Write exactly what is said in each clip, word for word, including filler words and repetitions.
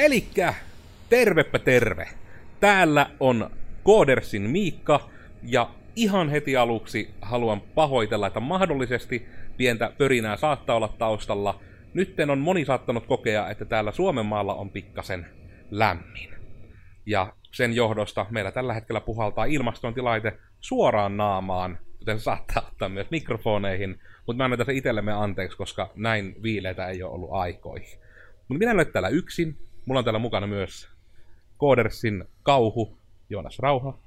Elikkä tervepä terve! Täällä on Kodersin Miikka, ja ihan heti aluksi haluan pahoitella, että mahdollisesti pientä pörinää saattaa olla taustalla. Nytten on moni saattanut kokea, että täällä Suomen maalla on pikkasen lämmin. Ja sen johdosta meillä tällä hetkellä puhaltaa ilmastointilaite suoraan naamaan, joten se saattaa ottaa myös mikrofoneihin. Mutta mä annan tässä itsellemme anteeksi, koska näin viileitä ei ole ollut aikoihin. Mutta minä en ole täällä yksin. Mulla on täällä mukana myös Codersin Kauhu, Joonas Rauha.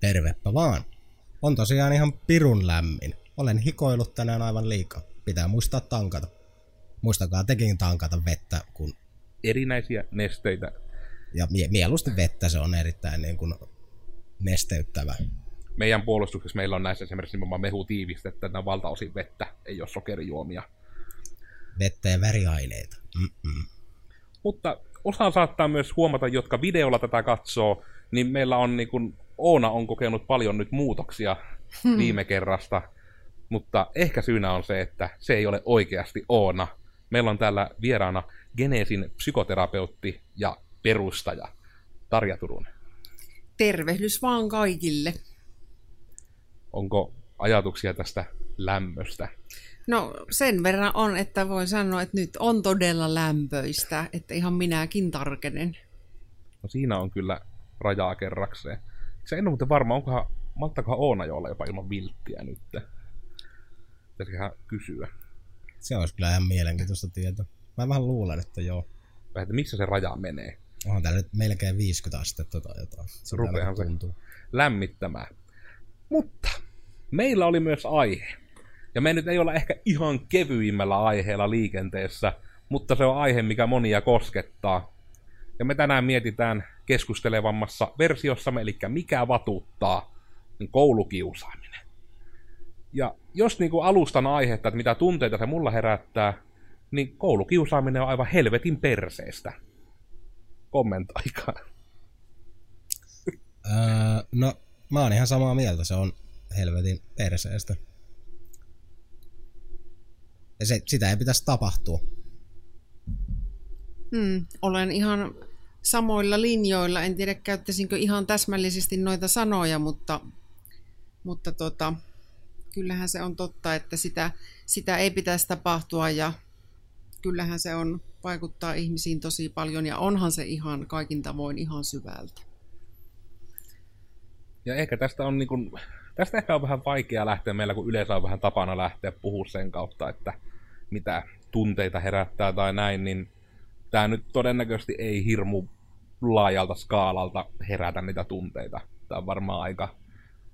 Tervepä vaan. On tosiaan ihan pirun lämmin. Olen hikoillut tänään aivan liikaa. Pitää muistaa tankata. Muistakaa tekin tankata vettä, kun... Erinäisiä nesteitä. Ja mie- mieluusti vettä, se on erittäin niin kuin nesteyttävä. Meidän puolustuksessa meillä on näissä esimerkiksi nimenomaan mehutiivistettä, että valtaosin vettä, ei ole sokerijuomia. Vettä ja väriaineita. Mm-mm. Mutta osa saattaa myös huomata, jotka videolla tätä katsoo, niin meillä on niin kuin Oona on kokenut paljon nyt muutoksia hmm. viime kerrasta, mutta ehkä syynä on se, että se ei ole oikeasti Oona. Meillä on täällä vieraana Geneesin psykoterapeutti ja perustaja Tarja Turunen. Tervehdys vaan kaikille. Onko ajatuksia tästä lämmöstä? No sen verran on, että voin sanoa, että nyt on todella lämpöistä, että ihan minäkin tarkenen. No siinä on kyllä rajaa kerrakseen. Se en ole muuten varma, onkohan, malttakohan Oona jo olla jopa ilman vilttiä nyt? Pitäisiköhän kysyä. Se olisi kyllä ihan mielenkiintoista tietoa. Mä vähän luulen, että joo. Vähän, missä se raja menee? Onhan täällä nyt melkein viisikymmentä astetta tai jotain. Se rupeahan se lämmittämään. Mutta meillä oli myös aihe. Ja me nyt ei olla ehkä ihan kevyimmällä aiheella liikenteessä, mutta se on aihe, mikä monia koskettaa. Ja me tänään mietitään keskustelevammassa versiossamme, eli mikä vatuuttaa, niin koulukiusaaminen. Ja jos niin kuin alustan aihetta, että mitä tunteita se mulla herättää, niin koulukiusaaminen on aivan helvetin perseestä. Kommentoikaa. Öö, no, mä oon ihan samaa mieltä, se on helvetin perseestä. Se, sitä ei pitäisi tapahtua. Hmm, olen ihan samoilla linjoilla. En tiedä, käyttäisinkö ihan täsmällisesti noita sanoja, mutta, mutta tota, kyllähän se on totta, että sitä, sitä ei pitäisi tapahtua, ja kyllähän se on, vaikuttaa ihmisiin tosi paljon, ja onhan se ihan kaikin tavoin ihan syvältä. Ja ehkä tästä on niin kuin, tästä ehkä on vähän vaikea lähteä meillä, kun yleensä on vähän tapana lähteä puhumaan sen kautta, että mitä tunteita herättää tai näin, niin tämä nyt todennäköisesti ei hirmu laajalta skaalalta herätä niitä tunteita. Tämä on varmaan aika,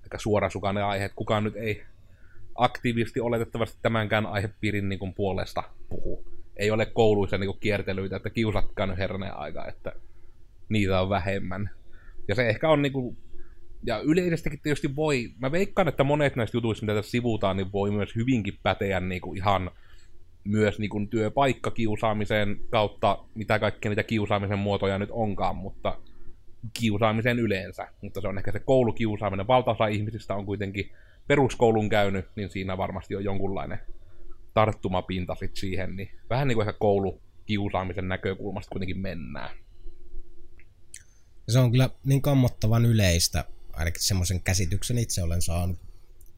aika suorasukainen aihe, että kukaan nyt ei aktiivisesti oletettavasti tämänkään aihepiirin niin kuin puolesta puhu. Ei ole kouluissa niin kuin kiertelyitä, että kiusatkaa nyt herneen aikaa, että niitä on vähemmän. Ja se ehkä on niin kuin, ja yleisestikin tietysti voi, mä veikkaan, että monet näistä jutuista, mitä tässä sivutaan, niin voi myös hyvinkin päteä niin kuin ihan myös niin kuin työpaikkakiusaamiseen kautta, mitä kaikkia niitä kiusaamisen muotoja nyt onkaan, mutta kiusaamiseen yleensä. Mutta se on ehkä se koulukiusaaminen. Valtaosa ihmisistä on kuitenkin peruskoulun käynyt, niin siinä varmasti on jonkunlainen tarttumapinta sit siihen. Niin vähän niin kuin ehkä koulukiusaamisen näkökulmasta kuitenkin mennään. Se on kyllä niin kammottavan yleistä. Ainakin semmoisen käsityksen itse olen saanut,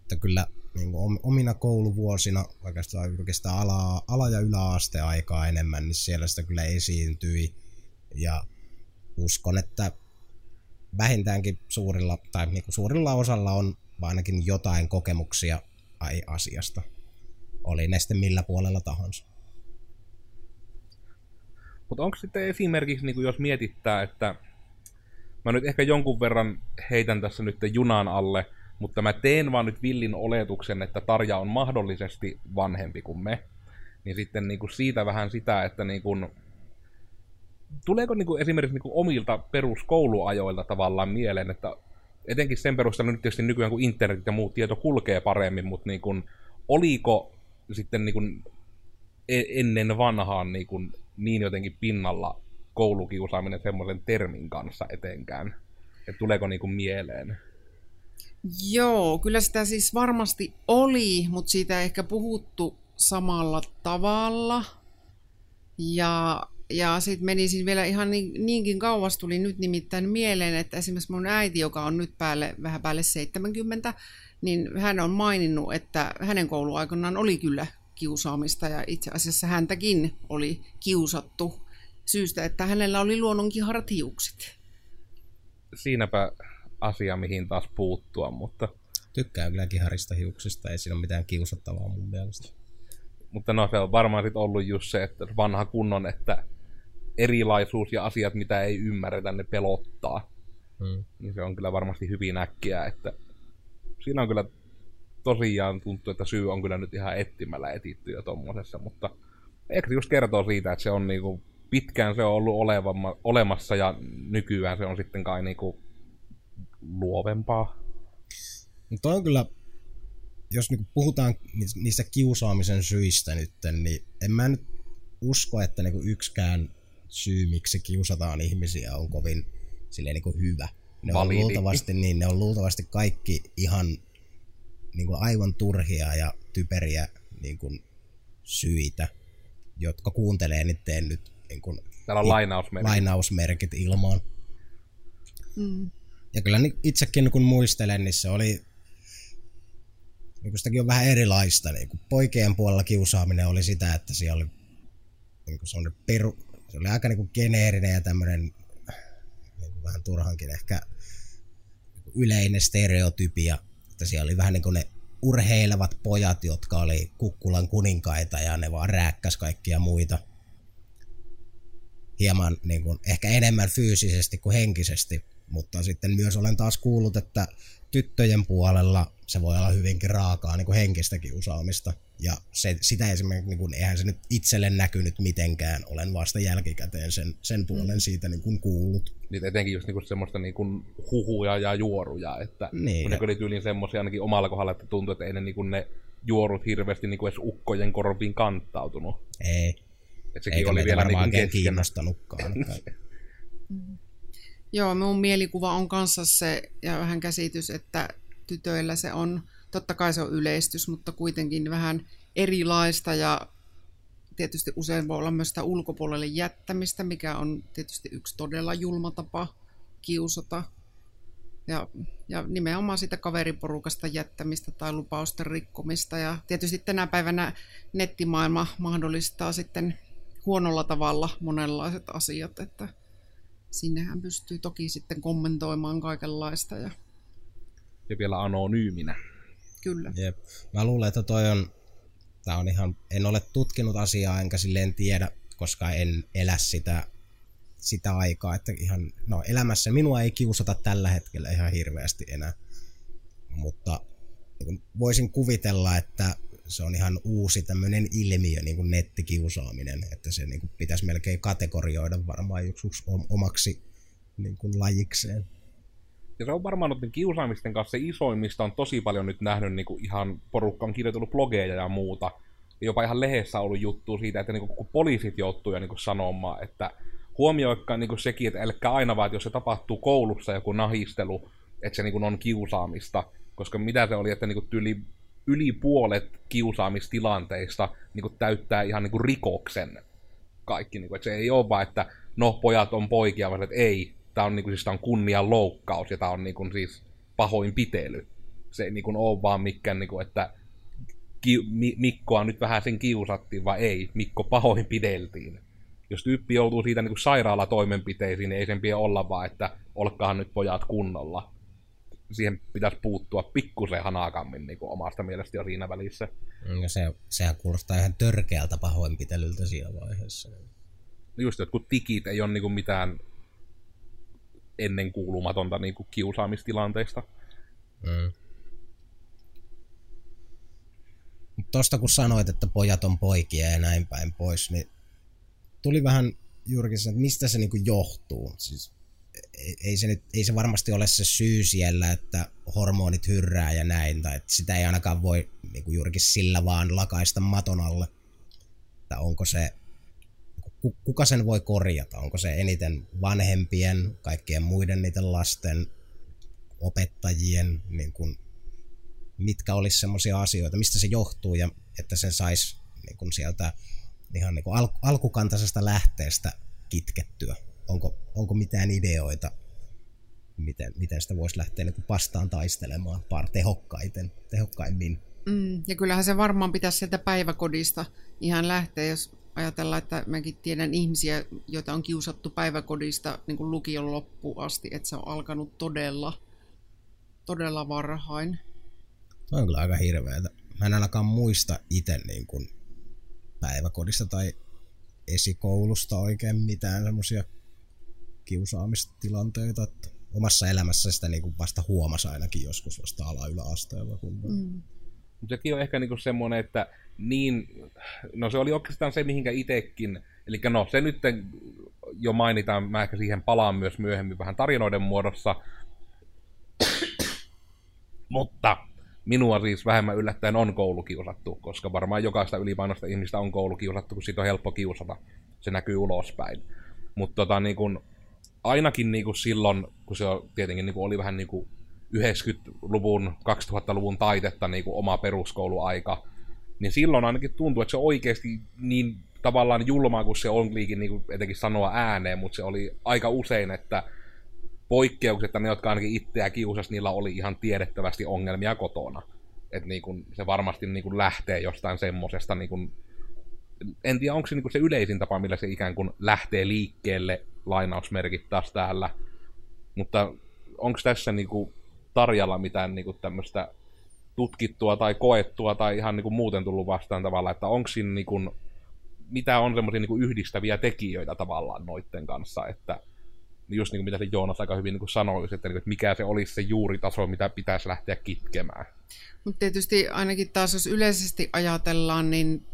että kyllä niin kuin omina kouluvuosina, oikeastaan julkista alaa, ala- ja yläasteaikaa enemmän, niin siellä sitä kyllä esiintyi. Ja uskon, että vähintäänkin suurilla, tai niin kuin suurilla osalla on ainakin jotain kokemuksia ai asiasta. Oli ne sitten millä puolella tahansa. Mutta onko sitten esimerkiksi, niin kuin jos mietittää, että mä nyt ehkä jonkun verran heitän tässä nyt junan alle, mutta mä teen vaan nyt villin oletuksen, että Tarja on mahdollisesti vanhempi kuin me. Niin sitten niinku siitä vähän sitä, että niinku, tuleeko niinku esimerkiksi niinku omilta peruskouluajoilta tavallaan mieleen, että etenkin sen perusteella nyt tietysti nykyään, kun internet ja muu tieto kulkee paremmin, mutta niinku, oliko sitten niinku ennen vanhaan niinku niin jotenkin pinnalla koulukiusaaminen semmoisen termin kanssa etenkään? Et tuleeko niinku mieleen? Joo, kyllä sitä siis varmasti oli, mutta siitä ei ehkä puhuttu samalla tavalla. Ja Ja sitten menisin vielä ihan niinkin kauas, tuli nyt nimittäin mieleen, että esimerkiksi mun äiti, joka on nyt päälle, vähän päälle seitsemänkymmentä, niin hän on maininnut, että hänen kouluaikanaan oli kyllä kiusaamista ja itse asiassa häntäkin oli kiusattu syystä, että hänellä oli luonnonkiharat hiukset. Siinäpä asia, mihin taas puuttua, mutta... Tykkään kyllä kiharista hiuksista, ei siinä ole mitään kiusattavaa mun mielestä. Mutta no se on varmaan sit ollut just se, että vanha kunnon, että erilaisuus ja asiat, mitä ei ymmärretä, ne pelottaa. Hmm. Niin se on kyllä varmasti hyvin äkkiä, että siinä on kyllä tosiaan tuntuu, että syy on kyllä nyt ihan etsimällä etitty jo tommosessa, mutta eikö just kertoo siitä, että se on niinku, pitkään se on ollut olevamma, olemassa ja nykyään se on sitten kai niinku luovempaa. No toi on kyllä, jos niinku puhutaan niistä kiusaamisen syistä nyt, niin en mä nyt usko, että niinku yksikään syy, miksi kiusataan ihmisiä, on kovin silleen niinku hyvä. Ne on, luultavasti, niin, ne on luultavasti kaikki ihan niinku aivan turhia ja typeriä niinku syitä, jotka kuuntelee niiden nyt niinku lainausmerkit. lainausmerkit ilmaan. Mm. Ja kyllä itsekin kun muistelen, niin se oli... Niin sitäkin on vähän erilaista. Niin poikien puolella kiusaaminen oli sitä, että siellä oli, niin se, on peru, se oli aika niin geneerinen ja tämmöinen niin vähän turhankin ehkä niin yleinen stereotypia. Että siellä oli vähän niin kuin ne urheilevat pojat, jotka oli Kukkulan kuninkaita ja ne vaan rääkkäs kaikkia muita. Hieman niin kuin, ehkä enemmän fyysisesti kuin henkisesti. Mutta sitten myös olen taas kuullut, että tyttöjen puolella se voi olla hyvinkin raakaa niin kuin henkistä kiusaamista. Ja se, sitä esimerkiksi, niin kuin, eihän se nyt itselle näkynyt mitenkään, olen vasta jälkikäteen sen, sen puolen siitä niin kuin kuullut. Niitä etenkin just niin kuin semmoista niin kuin huhuja ja juoruja, että niin, ne oli tyyliin semmoisia ainakin omalla kohdalla, että tuntuu, että ei ne, niin kuin ne juorut hirveästi niin kuin edes ukkojen korviin kanttautunut. Ei, et sekin eikä oli meitä varmaan niin kiinnostanutkaan. Joo, mun mielikuva on kanssa se, ja vähän käsitys, että tytöillä se on, totta kai se on yleistys, mutta kuitenkin vähän erilaista, ja tietysti usein voi olla myös sitä ulkopuolelle jättämistä, mikä on tietysti yksi todella julma tapa kiusata, ja, ja nimenomaan sitä kaveriporukasta jättämistä tai lupausten rikkomista, ja tietysti tänä päivänä nettimaailma mahdollistaa sitten huonolla tavalla monenlaiset asiat, että sinnehän pystyy toki sitten kommentoimaan kaikenlaista. Ja, ja vielä anonyyminä. Kyllä. Jep. Mä luulen, että toi on, tää on ihan, en ole tutkinut asiaa enkä silleen tiedä, koska en elä sitä, sitä aikaa. Että ihan, no elämässä minua ei kiusata tällä hetkellä ihan hirveästi enää. Mutta niin voisin kuvitella, että se on ihan uusi tämmöinen ilmiö, niin kuin nettikiusaaminen, että se niin kuin pitäisi melkein kategorioida varmaan yksi omaksi niin kuin lajikseen. Ja se on varmaan noiden kiusaamisten kanssa se isoin, mistä on tosi paljon nyt nähnyt, niin kuin ihan porukka on kirjoitellut blogeja ja muuta. Ja jopa ihan lehdessä on ollut juttua siitä, että niin kuin, kun poliisit joutuu niin kuin sanomaan, että huomioikaan niin kuin sekin, että älkää aina vaan, että jos se tapahtuu koulussa joku nahistelu, että se niin kuin on kiusaamista, koska mitä se oli, että niin kuin tyyli yli puolet kiusaamistilanteista niin kuin täyttää ihan niin kuin rikoksen kaikki. Niin kuin, että se ei ole vaan, että no pojat on poikia, vaan että ei, tämä on, niin kuin, siis on kunnianloukkaus ja tämä on niin kuin, siis pahoinpitely. Se ei niin kuin, ole vaan mikään, niin kuin, että ki- Mi- Mikkoa nyt vähän sen kiusattiin, vai ei, Mikko pahoinpideltiin. Jos tyyppi joutuu siitä niin kuin sairaalatoimenpiteisiin, niin ei sen pidä olla vaan, että olkaahan nyt pojat kunnolla. Siihen pitäisi puuttua pikkusen hanakammin niin kuin omasta mielestä jo siinä välissä. No se, sehän kuulostaa ihan törkeältä pahoinpitelyltä siinä vaiheessa. Just jotkut tikit ei ole niin kuin mitään ennenkuulumatonta niin kuin kiusaamistilanteista. Mm. Tuosta kun sanoit, että pojat on poikia ja näin päin pois, niin tuli vähän juurikin sen, että mistä se niin kuin johtuu. Siis Ei se, nyt, ei se varmasti ole se syy siellä, että hormonit hyrrää ja näin, tai että sitä ei ainakaan voi niin kuin juurikin sillä vaan lakaista maton alle. Että onko se, kuka sen voi korjata? Onko se eniten vanhempien, kaikkien muiden niiden lasten, opettajien, niin kuin, mitkä olisi semmoisia asioita, mistä se johtuu ja että sen saisi niin kuin sieltä ihan niin kuin al- alkukantaisesta lähteestä kitkettyä? Onko, onko mitään ideoita, miten, miten sitä voisi lähteä niin kuin vastaan taistelemaan par tehokkaiten, tehokkaimmin? Mm, ja kyllähän se varmaan pitäisi sieltä päiväkodista ihan lähteä, jos ajatellaan, että mäkin tiedän ihmisiä, joita on kiusattu päiväkodista niin kuin lukion loppuun asti, että se on alkanut todella, todella varhain. Tuo on kyllä aika hirveätä. Mä en ainakaan muista itse niin kuin päiväkodista tai esikoulusta oikein mitään semmoisia kiusaamistilanteita. Että omassa elämässä sitä niin kuin vasta huomasi ainakin joskus vasta ala-yläasteella. Kun... Mm. Sekin on ehkä niin kuin semmoinen, että niin, no se oli oikeastaan se, mihinkä itsekin, eli no se nyt jo mainitaan, mä ehkä siihen palaan myös myöhemmin vähän tarinoiden muodossa, mutta minua siis vähemmän yllättäen on koulukiusattu, koska varmaan jokaista ylipainoista ihmistä on koulukiusattu, kun siitä on helppo kiusata, se näkyy ulospäin. Mutta tota, niin kun, ainakin niin kun silloin, kun se tietenkin niin kun oli vähän niin kun yhdeksänkymmentäluvun, kaksituhattaluvun taitetta niin kun oma peruskouluaika, niin silloin ainakin tuntuu, että se oikeasti niin tavallaan julmaa, kun se on liikin niin kun etenkin sanoa ääneen, mutta se oli aika usein, että poikkeuksetta ne, jotka ainakin itseä kiusas, niillä oli ihan tiedettävästi ongelmia kotona. Että niin kun se varmasti niin kun lähtee jostain semmosesta, niin kun, en tiedä onko se, niin kun se yleisin tapa, millä se ikään kuin lähtee liikkeelle, lainausmerkit taas täällä. Mutta onko tässä niin kun Tarjalla mitään niin kun tämmöistä tutkittua tai koettua tai ihan niin kun muuten tullut vastaan tavalla, että onko siinä niin kun, mitä on semmoisia niin kun yhdistäviä tekijöitä tavallaan noitten kanssa, että just niin kuin mitä se Joonas aika hyvin niin kuin sanoi, että mikä se olisi se juuritaso, mitä pitäisi lähteä kitkemään. Mutta tietysti ainakin taas, jos yleisesti ajatellaan, niin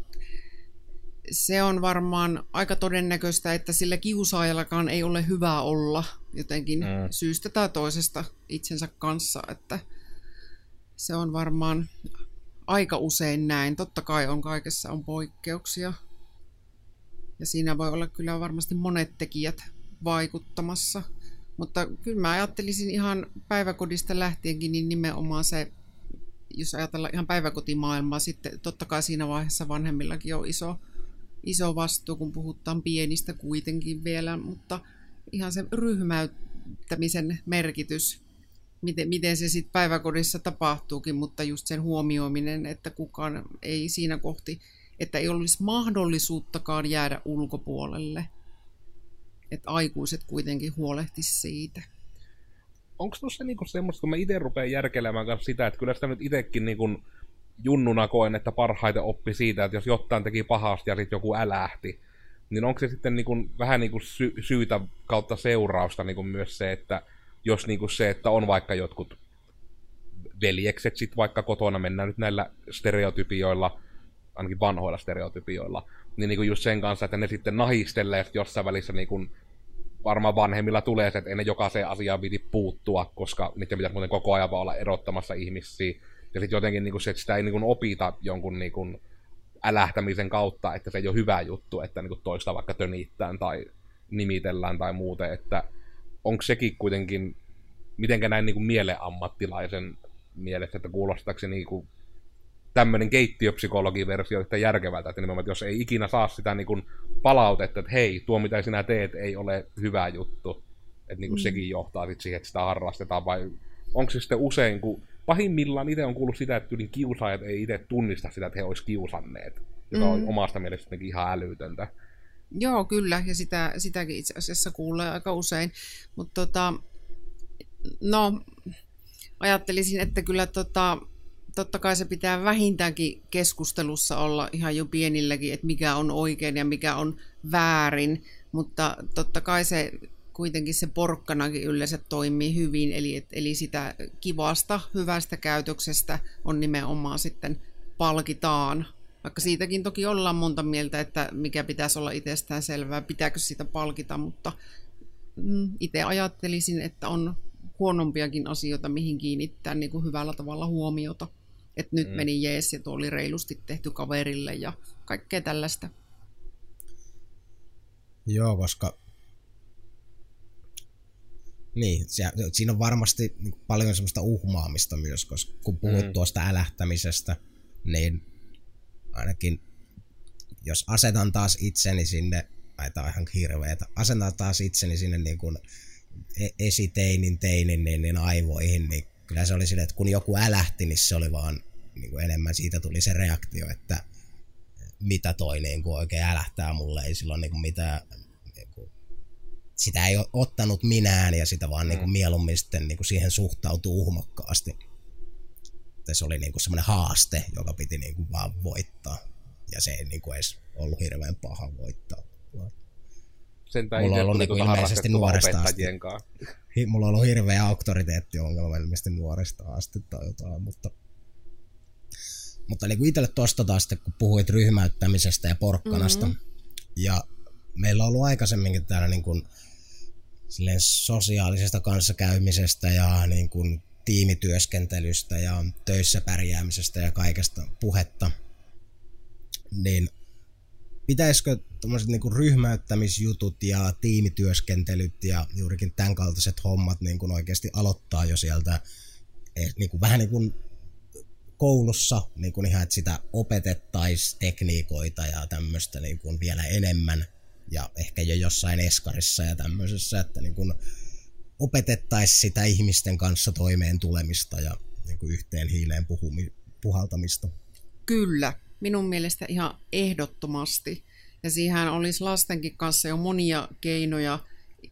se on varmaan aika todennäköistä, että sillä kiusaajallakaan ei ole hyvä olla jotenkin mm. syystä tai toisesta itsensä kanssa. Että se on varmaan aika usein näin. Totta kai on kaikessa on poikkeuksia. Ja siinä voi olla kyllä varmasti monet tekijät vaikuttamassa, mutta kyllä mä ajattelisin ihan päiväkodista lähtienkin, niin nimenomaan se, jos ajatellaan ihan päiväkotimaailmaa, sitten totta kai siinä vaiheessa vanhemmillakin on iso, iso vastuu, kun puhutaan pienistä kuitenkin vielä, mutta ihan se ryhmäyttämisen merkitys, miten, miten se sitten päiväkodissa tapahtuukin, mutta just sen huomioiminen, että kukaan ei siinä kohti, että ei olisi mahdollisuuttakaan jäädä ulkopuolelle. Että aikuiset kuitenkin huolehtisivat siitä. Onko tuossa niinku semmoista, kun mä itse rupean järkelemään kanssa sitä, että kyllä sitä nyt itsekin niinku junnuna koen, että parhaiten oppi siitä, että jos jotain teki pahasti ja sitten joku älähti, niin onko se sitten niinku vähän niinku sy- syytä kautta seurausta niinku myös se, että jos niinku se, että on vaikka jotkut veljekset sit vaikka kotona, mennään nyt näillä stereotypioilla, ainakin vanhoilla stereotypioilla, niin, niin kuin just sen kanssa, että ne sitten nahistelee, että jossain välissä niin kuin varmaan vanhemmilla tulee se, että ei ne jokaiseen asiaan piti puuttua, koska niiden pitäisi muuten koko ajan vaan olla erottamassa ihmisiä. Ja sitten jotenkin niin kuin se, että sitä ei niin kuin opita jonkun niin kuin älähtämisen kautta, että se ei ole hyvä juttu, että niin kuin toista vaikka tönittään tai nimitellään tai muuten, että onko sekin kuitenkin, mitenkä näin niin kuin mieleammattilaisen mielessä, että kuulostaako se niin kuin tämmöinen keittiöpsykologiversio yhtä järkevältä, että nimenomaan, että jos ei ikinä saa sitä niin kuin palautetta, että hei, tuo mitä sinä teet ei ole hyvä juttu, että niin kuin mm. sekin johtaa sit siihen, että sitä harrastetaan, vai onko se sitten usein, kun pahimmillaan itse on kuullut sitä, että kiusaajat ei itse tunnista sitä, että he olisi kiusanneet, joka mm. on omasta mielestä ihan älytöntä. Joo, kyllä, ja sitä, sitäkin itse asiassa kuulee aika usein, mutta tota, no, ajattelisin, että kyllä tota, totta kai se pitää vähintäänkin keskustelussa olla ihan jo pienilläkin, että mikä on oikein ja mikä on väärin, mutta totta kai se kuitenkin se porkkanakin yleensä toimii hyvin, eli, eli sitä kivasta, hyvästä käytöksestä on nimenomaan sitten palkitaan, vaikka siitäkin toki ollaan monta mieltä, että mikä pitäisi olla itsestään selvää, pitääkö sitä palkita, mutta mm, itse ajattelisin, että on huonompiakin asioita, mihin kiinnittää niin kuin hyvällä tavalla huomiota. Että nyt mm. meni jees ja tuo oli reilusti tehty kaverille ja kaikkea tällaista. Joo, koska niin, se, siinä on varmasti paljon semmoista uhmaamista myös, koska kun puhut mm. tuosta älähtämisestä, niin ainakin jos asetan taas itseni sinne, ai tää on ihan hirveetä, asetan taas itseni sinne niin kuin esiteinin, teinin, niin, niin aivoihin, niin kyllä se oli silleen, että kun joku älähti, niin se oli vaan niin kuin enemmän siitä tuli se reaktio, että mitä toi niin kuin oikein älähtää mulle, ei silloin niin kuin mitään, niin kuin, sitä ei ottanut minään ja sitä vaan mm. niin kuin mieluummin sitten niin kuin siihen suhtautuu uhmakkaasti. Se oli niin kuin semmoinen haaste, joka piti niin kuin vaan voittaa ja se ei niin kuin edes ollut hirveän paha voittaa. Sentään mulla on ollut niinku ilmeisesti nuoresta asti. Mulla on ollut hirveä auktoriteettiongelma ilmeisesti nuoresta asti tai jotain, mutta, mutta niinku itselle tuosta taas, kun puhuit ryhmäyttämisestä ja porkkanasta, mm-hmm. ja meillä on ollut aikaisemminkin täällä niin kuin, silleen sosiaalisesta kanssakäymisestä ja niin kuin tiimityöskentelystä ja töissä pärjäämisestä ja kaikesta puhetta, niin pitäisikö tommoset niinku ryhmäyttämisjutut ja tiimityöskentelyt ja juurikin tämän kaltaiset hommat niinku oikeasti aloittaa jo sieltä niinku vähän niin kuin koulussa, niinku ihan että sitä opetettaisiin tekniikoita ja tämmöistä niinku vielä enemmän ja ehkä jo jossain eskarissa ja tämmöisessä, että niinku opetettaisiin sitä ihmisten kanssa toimeen tulemista ja niinku yhteen hiileen puhumi, puhaltamista. Kyllä. Minun mielestä ihan ehdottomasti. Ja siihen olisi lastenkin kanssa jo monia keinoja.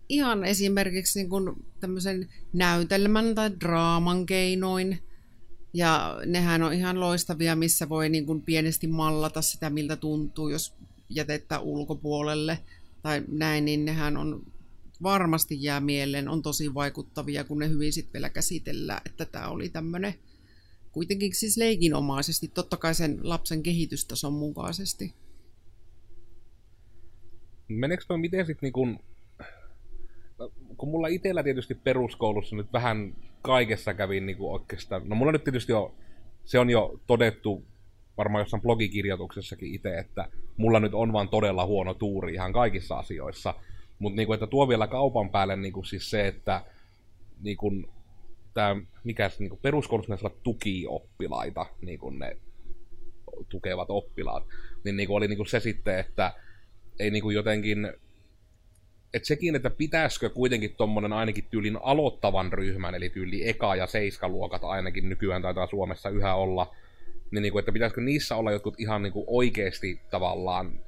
Ihan esimerkiksi niin kuin tämmöisen näytelmän tai draaman keinoin. Ja nehän on ihan loistavia, missä voi niin kuin pienesti mallata sitä, miltä tuntuu, jos jätettä ulkopuolelle. Tai näin, niin nehän on varmasti jää mieleen, on tosi vaikuttavia, kun ne hyvin sitten vielä käsitellään, että tämä oli tämmöinen. Kuitenkin siis leikinomaisesti, totta kai sen lapsen kehitystason mukaisesti. Meneekö mä miten sitten, niin kun, kun mulla itsellä tietysti peruskoulussa nyt vähän kaikessa kävin niin kun oikeastaan, no mulla nyt tietysti on, se on jo todettu varmaan jossain blogikirjoituksessakin itse, että mulla nyt on vaan todella huono tuuri ihan kaikissa asioissa, mutta niin kun, että tuo vielä kaupan päälle niin kun siis se, että niin kun, Tää, mikä se, niin peruskoulussa näissä olla tukioppilaita, niin kuin ne tukevat oppilaat, niin, niin kuin oli niin kuin se sitten, että ei niin kuin jotenkin, että sekin, että pitäisikö kuitenkin tommonen ainakin tyylin aloittavan ryhmän, eli tyyli eka- ja seiskaluokat ainakin nykyään taitaa Suomessa yhä olla, niin, niin kuin, että pitäisikö niissä olla jotkut ihan niin kuin oikeasti tavallaan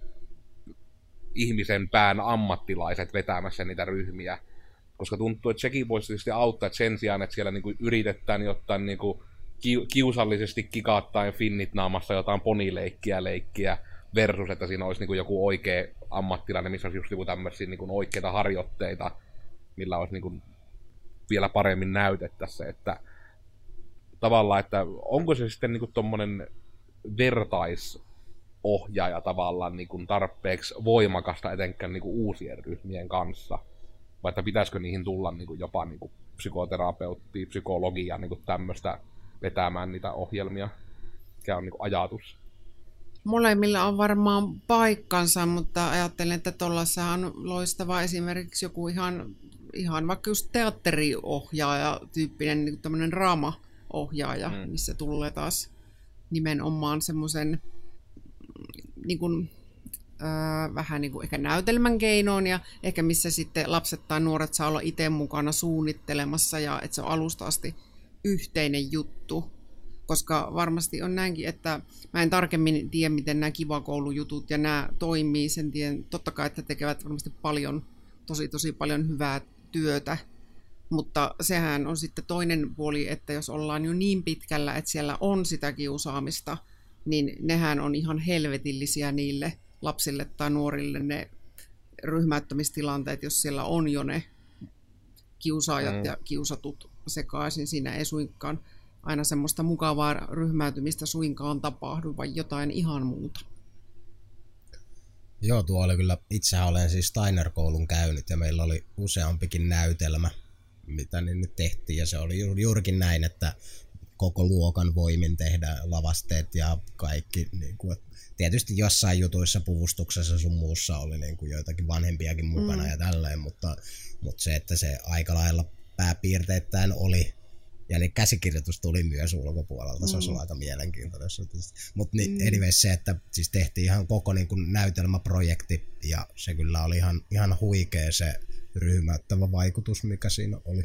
ihmisen pään ammattilaiset vetämässä niitä ryhmiä, koska tuntuu, että sekin voisi tietysti auttaa, että sen sijaan, että siellä niinku yritetään jotain niinku kiusallisesti kikaattain finnit naamassa jotain ponileikkiä leikkiä versus, että siinä olisi niinku joku oikea ammattilainen, missä olisi just niinku tämmöisiä niinku oikeita harjoitteita, millä olisi niinku vielä paremmin näytettässä. Että tavallaan, että onko se sitten niinku tommonen vertaisohjaaja tavallaan niinku tarpeeksi voimakasta etenkään niinku uusien ryhmien kanssa? Vai että pitäisikö niihin tulla niin kuin jopa niin kuin psykoterapeutti, psykologia, niin kuin tämmöistä vetämään niitä ohjelmia, mikä on niin kuin ajatus? Molemmilla on varmaan paikkansa, mutta ajattelen, että tuollaissahan on loistava esimerkiksi joku ihan, ihan vaikka just teatteriohjaaja-tyyppinen niin kuin tämmöinen draama-ohjaaja, mm. missä tulee taas nimenomaan semmoisen niin kuin vähän niin kuin ehkä näytelmän keinoin ja ehkä missä sitten lapset tai nuoret saa olla itse mukana suunnittelemassa ja että se on alusta asti yhteinen juttu, koska varmasti on näinkin, että mä en tarkemmin tiedä, miten nämä kivakoulujutut ja nämä toimii sen tien, totta kai, että tekevät varmasti paljon, tosi tosi paljon hyvää työtä, mutta sehän on sitten toinen puoli, että jos ollaan jo niin pitkällä, että siellä on sitä kiusaamista, niin nehän on ihan helvetillisiä niille lapsille tai nuorille ne ryhmäyttämistilanteet, jos siellä on jo ne kiusaajat mm. ja kiusatut sekaisin. Siinä ei suinkaan aina semmoista mukavaa ryhmäytymistä suinkaan tapahdu, vaan jotain ihan muuta. Joo, tuo oli kyllä. Itsehän olen siis Steiner-koulun käynyt ja meillä oli useampikin näytelmä, mitä niin nyt tehtiin. Ja se oli juurikin näin, että koko luokan voimin tehdä lavasteet ja kaikki. Niin kuin, tietysti jossain jutuissa, puvustuksessa sun muussa oli niin kuin joitakin vanhempiakin mukana mm. ja tälleen, mutta, mutta se, että se aika lailla pääpiirteittäin oli Ja ne käsikirjoitus tuli myös ulkopuolelta, se olisi mm. aika mielenkiintoinen. Mutta mm. anyway, se, että siis tehtiin ihan koko niin kuin näytelmäprojekti, ja se kyllä oli ihan, ihan huikea se ryhmäyttävä vaikutus, mikä siinä oli.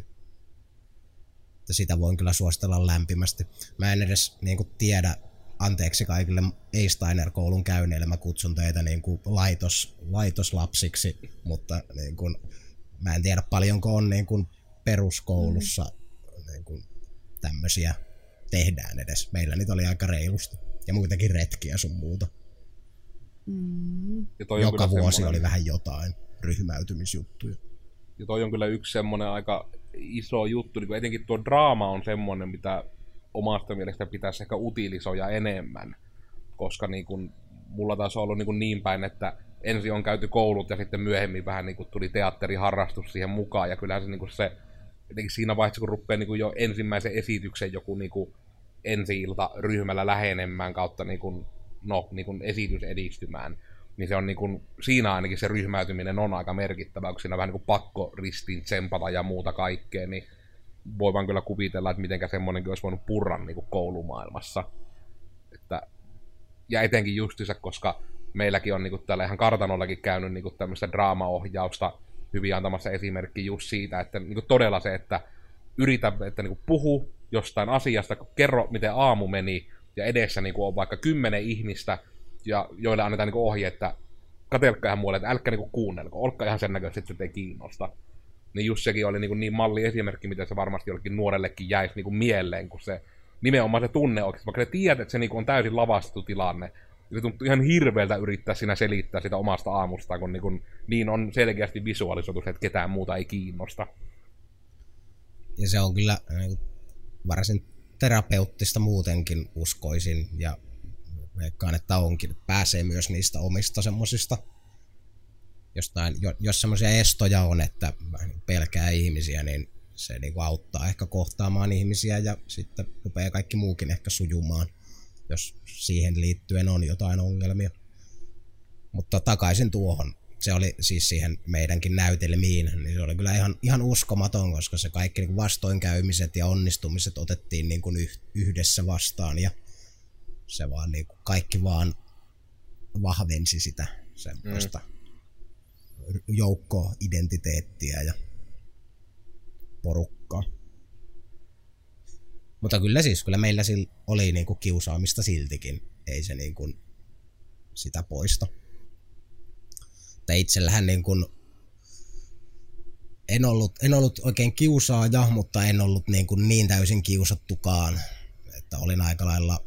Että sitä voin kyllä suositella lämpimästi. Mä en edes niin kuin tiedä, anteeksi kaikille Steiner-koulun käyneille, mä kutsun teitä niin kuin laitos, laitoslapsiksi, mutta niin kuin, mä en tiedä paljonko on niin kuin peruskoulussa mm. niin kuin tämmöisiä tehdään edes. Meillä niitä oli aika reilusti ja muitakin retkiä sun muuta. Mm. Joka vuosi semmoinen oli vähän jotain ryhmäytymisjuttuja. Ja toi on kyllä yksi semmoinen aika iso juttu, niin etenkin tuo draama on semmoinen, mitä omasta mielestä pitäisi ehkä utilisoida enemmän, koska niin kun, mulla taas on ollut niin, niin päin, että ensin on käyty koulut ja sitten myöhemmin vähän niin kun tuli teatteriharrastus siihen mukaan, ja kyllähän se, niin kun se siinä vaiheessa, kun rupeaa niin kun jo ensimmäisen esityksen joku niin kun ensi-ilta ryhmällä lähenemään kautta niin kun, no, niin kun esitys edistymään, niin se on niin kun, siinä ainakin se ryhmäytyminen on aika merkittävää, kun siinä on vähän niin kun pakko ristiin tsempata ja muuta kaikkea, niin voi vaan kyllä kuvitella, että mitenkä semmoinenkin olisi voinut purra niin kuin koulumaailmassa. Että, ja etenkin justiinsa, koska meilläkin on niin kuin täällä ihan kartanollakin käynyt niin kuin tämmöistä draamaohjausta hyvin antamassa esimerkki just siitä, että niin kuin todella se, että yritä että niin kuin puhu jostain asiasta, kerro miten aamu meni, ja edessä niin kuin on vaikka kymmenen ihmistä, ja joille annetaan niin kuin ohje, että katselkaa ihan muualle, että älkää niin kuin kuunnelko, olkaa ihan sen näköisesti, että se ei kiinnosta. Niin just sekin oli niin, niin malliesimerkki, mitä se varmasti jollekin nuorellekin jäisi niin mieleen, kun se nimenomaan se tunne oikeasti, vaikka ne tiedät, että se niin on täysin lavastettu tilanne, niin se tuntuu ihan hirveältä yrittää siinä selittää sitä omasta aamustaan, kun niin, niin on selkeästi visualisoitu se, että ketään muuta ei kiinnosta. Ja se on kyllä varsin terapeuttista muutenkin, uskoisin, ja veikkaan, että onkin, pääsee myös niistä omista semmosista. Jostain, jos semmoisia estoja on, että pelkää ihmisiä, niin se niin kuin auttaa ehkä kohtaamaan ihmisiä ja sitten rupeaa kaikki muukin ehkä sujumaan, jos siihen liittyen on jotain ongelmia. Mutta takaisin tuohon, se oli siis siihen meidänkin näytelmiin, niin se oli kyllä ihan, ihan uskomaton, koska se kaikki niin kuin vastoinkäymiset ja onnistumiset otettiin niin kuin yhdessä vastaan ja se vaan niin kuin kaikki vaan vahvensi sitä semmoista. Mm. joukkoa, identiteettiä ja porukkaa. Mutta kyllä siis, kyllä meillä oli niinku kiusaamista siltikin, ei se niinku sitä poista. Tai itsellähän niinku en ollut, en ollut oikein kiusaaja, mutta en ollut niinku niin täysin kiusattukaan, että olin aika lailla,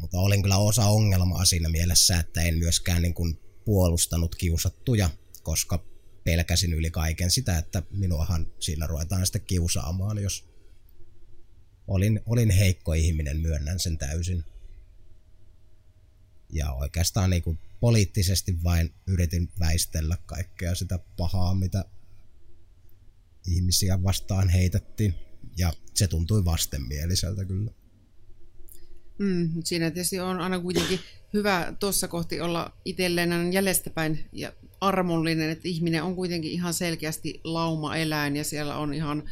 mutta olin kyllä osa ongelmaa siinä mielessä, että en myöskään niinku puolustanut kiusattuja, koska pelkäsin yli kaiken sitä, että minuahan siinä ruvetaan sitten kiusaamaan, jos olin, olin heikko ihminen, myönnän sen täysin. Ja oikeastaan niin kuin poliittisesti vain yritin väistellä kaikkea sitä pahaa, mitä ihmisiä vastaan heitettiin, ja se tuntui vastenmieliseltä kyllä. Mm, siinä tietysti on aina kuitenkin hyvä tuossa kohti olla itselleen jäljestäpäin ja armollinen, että ihminen on kuitenkin ihan selkeästi lauma-eläin ja siellä on ihan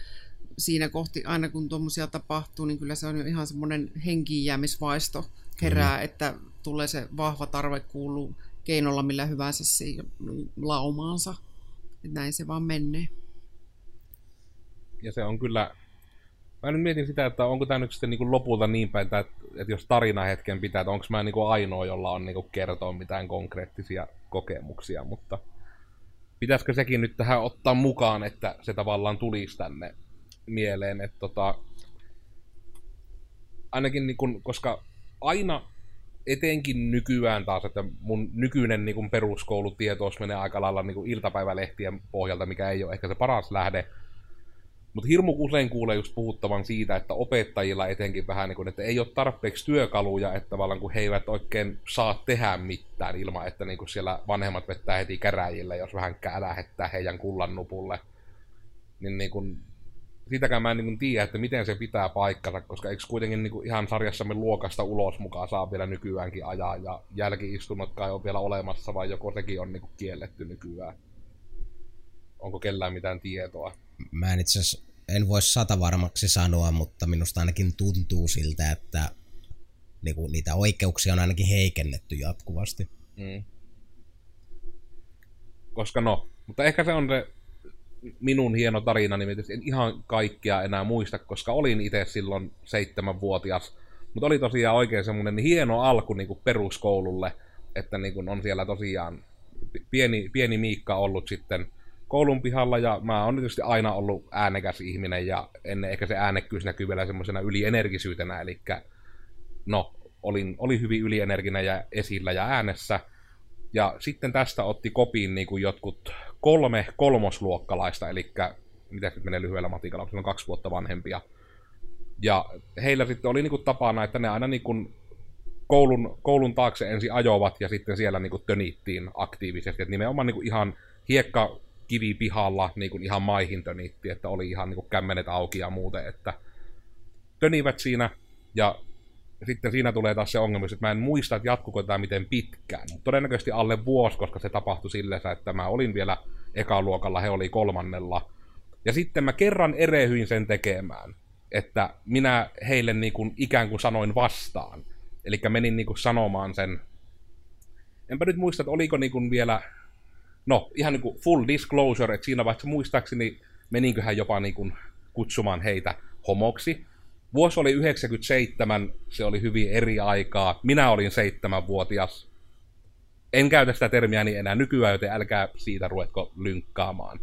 siinä kohti, aina kun tuommoisia tapahtuu, niin kyllä se on jo ihan semmoinen henkiinjäämisvaisto herää, mm. että tulee se vahva tarve kuuluu keinolla millä hyvänsä siihen laumaansa. Että näin se vaan menee. Ja se on kyllä, mä nyt mietin sitä, että onko tämä nyt sitten niin kuin lopulta niin päin, että, että jos tarina hetken pitää, että onko mä niin kuin ainoa, jolla on niin kuin kertoa mitään konkreettisia kokemuksia, mutta pitäisikö sekin nyt tähän ottaa mukaan, että se tavallaan tulisi tänne mieleen, että tota, ainakin niin kuin, koska aina etenkin nykyään taas, että mun nykyinen niin kuin peruskoulutietous menee aika lailla niin kuin iltapäivälehtien pohjalta, mikä ei ole ehkä se paras lähde. Mutta hirmu usein kuulee just puhuttavan siitä, että opettajilla etenkin vähän niin kuin, että ei ole tarpeeksi työkaluja, että tavallaan kun he eivät oikein saa tehdä mitään ilman, että niin kuin siellä vanhemmat vettää heti käräjille, jos vähän kälähettää heidän kullannupulle. Niin, niin kuin, sitäkään mä en niin kuin tiedä, että miten se pitää paikkansa, koska eikö kuitenkin niin kuin ihan sarjassamme luokasta ulos mukaan saa vielä nykyäänkin ajaa, ja jälki-istunnotkaan ei ole vielä olemassa, vai joko sekin on niin kuin kielletty nykyään. Onko kellään mitään tietoa? Mä en itse asiassa en voi sata varmaksi sanoa, mutta minusta ainakin tuntuu siltä, että niinku niitä oikeuksia on ainakin heikennetty jatkuvasti. Mm. Koska no, mutta ehkä se on se minun hieno tarina, niin en ihan kaikkea enää muista, koska olin itse silloin seitsemänvuotias. Mutta oli tosiaan oikein semmoinen hieno alku niin kuin peruskoululle, että niin kuin on siellä tosiaan pieni, pieni Miikka ollut sitten koulun pihalla, ja mä oon tietysti aina ollut äänekäs ihminen, ja ennen ehkä se äänekkyys näkyy vielä semmoisena ylienergisyytenä, eli no, olin, olin hyvin ylienerginen ja esillä ja äänessä, ja sitten tästä otti kopiin niin kuin jotkut kolme kolmosluokkalaista, eli mitä nyt menee lyhyellä matikalla, kun se on kaksi vuotta vanhempia, ja heillä sitten oli niin kuin tapana, että ne aina niin kuin koulun, koulun taakse ensin ajoivat, ja sitten siellä niin kuin tönittiin aktiivisesti, että nimenomaan niin kuin ihan hiekka kivi pihalla niin kuin ihan maihin tönitti, että oli ihan niin kuin kämmenet auki ja muuten, että tönivät siinä, ja sitten siinä tulee taas se ongelma, että mä en muista, että jatkuko tämä miten pitkään. Todennäköisesti alle vuosi, koska se tapahtui silleen, että mä olin vielä ekaluokalla, he oli kolmannella. Ja sitten mä kerran erehyin sen tekemään, että minä heille niin kuin ikään kuin sanoin vastaan. Eli menin niin kuin sanomaan sen, enpä nyt muista, että oliko niin kuin vielä, no ihan niin kuin full disclosure, että siinä vaiheessa muistaakseni meninköhän jopa niin kuin kutsumaan heitä homoksi. Vuosi oli yhdeksänkymmentäseitsemän, se oli hyvin eri aikaa. Minä olin seitsemänvuotias. En käytä sitä termiä niin enää nykyään, joten älkää siitä ruvetko lynkkaamaan.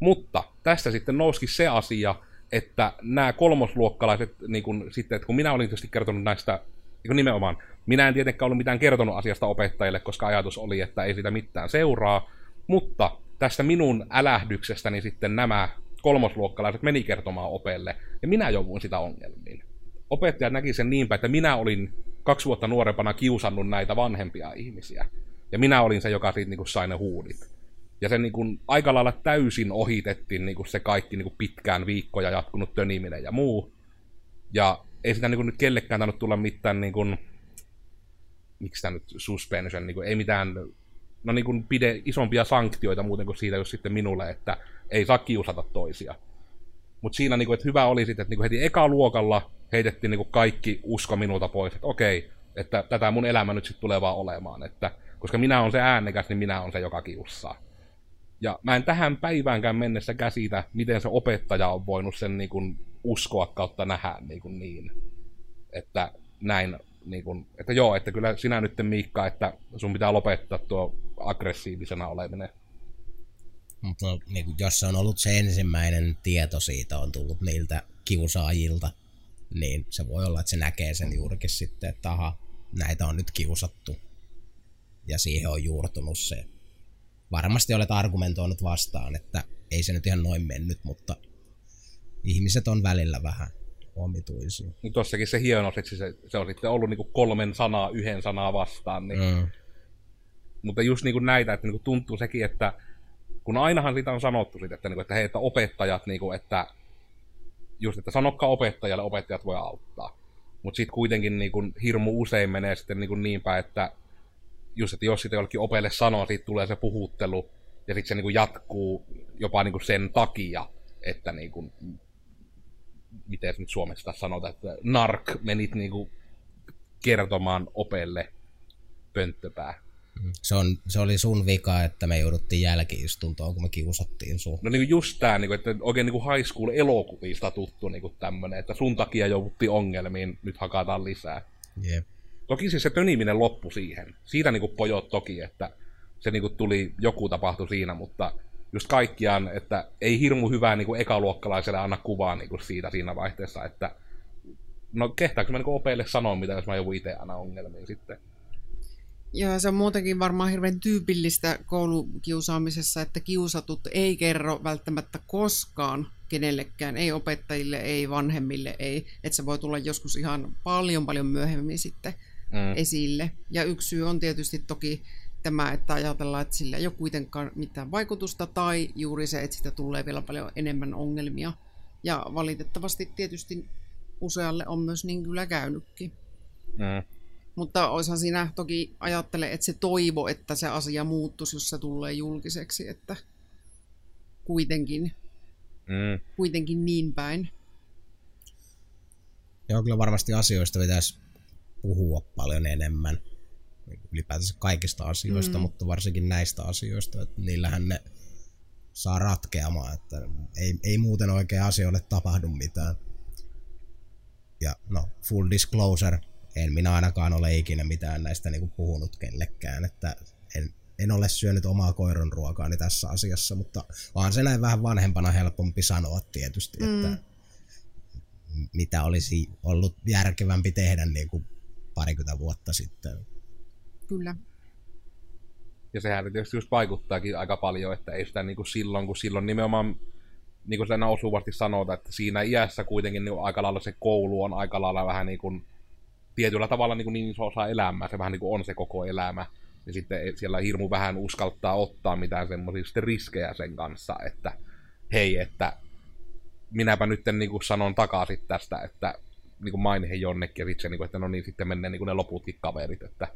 Mutta tästä sitten nouski se asia, että nämä kolmosluokkalaiset, niin kun, sitten, että kun minä olin tietysti kertonut näistä, niin nimenomaan, minä en tietenkään ollut mitään kertonut asiasta opettajille, koska ajatus oli, että ei sitä mitään seuraa, mutta tästä minun älähdyksestäni sitten nämä kolmosluokkalaiset meni kertomaan opelle, ja minä jouduin sitä ongelmiin. Opettaja näki sen niinpä, että minä olin kaksi vuotta nuorempana kiusannut näitä vanhempia ihmisiä, ja minä olin se, joka siitä niin kuin sai ne huudit. Ja se niin kuin aika lailla täysin ohitettiin niin kuin se kaikki niin kuin pitkään viikkoja jatkunut töniminen ja muu, ja ei sitä niin kuin nyt kellekään tainnut tulla mitään, niin kuin, miksi tämä nyt suspension, niin kuin, ei mitään no niin kuin pide isompia sanktioita muuten kuin siitä, jos sitten minulle, että ei saa kiusata toisia. Mutta siinä, niinku, että hyvä oli sitten, että niinku heti ekaluokalla heitettiin niinku kaikki usko minulta pois, että okei, että tätä mun elämä nyt sitten tulee vaan olemaan, että koska minä olen se äänekäs, niin minä olen se, joka kiussaa. Ja mä en tähän päiväänkään mennessä käsitä, miten se opettaja on voinut sen niinku uskoa kautta nähdä niinku niin, että näin, niinku, että joo, että kyllä sinä nyt Miikka, että sun pitää lopettaa tuo aggressiivisena oleminen. Mutta niin jos se on ollut se ensimmäinen tieto siitä on tullut niiltä kiusaajilta, niin se voi olla, että se näkee sen juurikin sitten, että aha, näitä on nyt kiusattu. Ja siihen on juurtunut se. Varmasti olet argumentoinut vastaan, että ei se nyt ihan noin mennyt, mutta ihmiset on välillä vähän omituisia. No tossakin se hieno, että se, se on sitten ollut niinku kolmen sanaa, yhden sanaa vastaan. Niin. Mm. Mutta just niinku näitä, että niinku tuntuu sekin, että kun ainahan sitä on sanottu, sit, että, että hei, että opettajat, että just, että sanokkaa opettajalle, opettajat voi auttaa. Mutta sitten kuitenkin niin kun, hirmu usein menee sitten niin, niin päin, että, just, että jos sitä jollekin opelle sanoo, siitä tulee se puhuttelu, ja sitten se niin kun, jatkuu jopa niin kun, sen takia, että niin kun, miten nyt Suomessa sanotaan, että nark menit niin kun, kertomaan opelle pönttöpää. Se, on, se oli sun vika, että me jouduttiin jälki-istuntoon, kun me kiusattiin sun. No niin kuin just tää, niin kuin, että oikein niin kuin high school -elokuvista tuttu niin kuin tämmönen, että sun takia jouduttiin ongelmiin, nyt hakataan lisää. Yep. Toki siis se töniminen loppui siihen. Siitä niin kuin pojot toki, että se niin kuin tuli, joku tapahtui siinä, mutta just kaikkiaan, että ei hirmu hyvää niin kuin ekaluokkalaiselle anna kuvaa niin kuin siitä siinä vaihteessa, että no kehtääkö mä niin kuin opeille sanoa mitä, jos mä joudun itse aina ongelmiin sitten. Ja se on muutenkin varmaan hirveän tyypillistä koulukiusaamisessa, että kiusatut ei kerro välttämättä koskaan kenellekään, ei opettajille, ei vanhemmille, ei. Että se voi tulla joskus ihan paljon paljon myöhemmin sitten mm. esille. Ja yksi syy on tietysti toki tämä, että ajatellaan, että sillä ei ole kuitenkaan mitään vaikutusta tai juuri se, että sitä tulee vielä paljon enemmän ongelmia. Ja valitettavasti tietysti usealle on myös niin kyllä käynytkin. Mm. Mutta olisihan siinä toki ajattele, että se toivo, että se asia muuttuisi, jos se tulee julkiseksi, että kuitenkin. mm. kuitenkin niin päin. Joo, kyllä varmasti asioista pitäisi puhua paljon enemmän. Ylipäätänsä kaikista asioista, mm. mutta varsinkin näistä asioista. Että niillähän ne saa ratkeamaan, että ei, ei muuten oikein asioille tapahdu mitään. Ja no, full disclosure, en minä ainakaan ole ikinä mitään näistä niinku puhunut kellekään, että en, en ole syönyt omaa koiran ruokaani tässä asiassa, mutta vaan se näin vähän vanhempana helpompi sanoa tietysti, mm. että mitä olisi ollut järkevämpi tehdä niinku parikymmentä vuotta sitten. Kyllä. Ja sehän tietysti just vaikuttaakin aika paljon, että ei sitä niin kuin silloin, kun silloin nimenomaan, niin kuin sitä osuvasti sanotaan, että siinä iässä kuitenkin niin aika lailla se koulu on aika lailla vähän niin kuin tietyllä tavalla niin, kuin niin iso osa elämää, se vähän niin kuin on se koko elämä. Ja sitten siellä hirmu vähän uskaltaa ottaa mitään semmoisia riskejä sen kanssa, että hei, että minäpä nyt niin kuin sanon takaisin tästä, että niin kuin mainin jonnekin ja sitten, että no niin, sitten menee niin kuin ne loputkin kaverit, että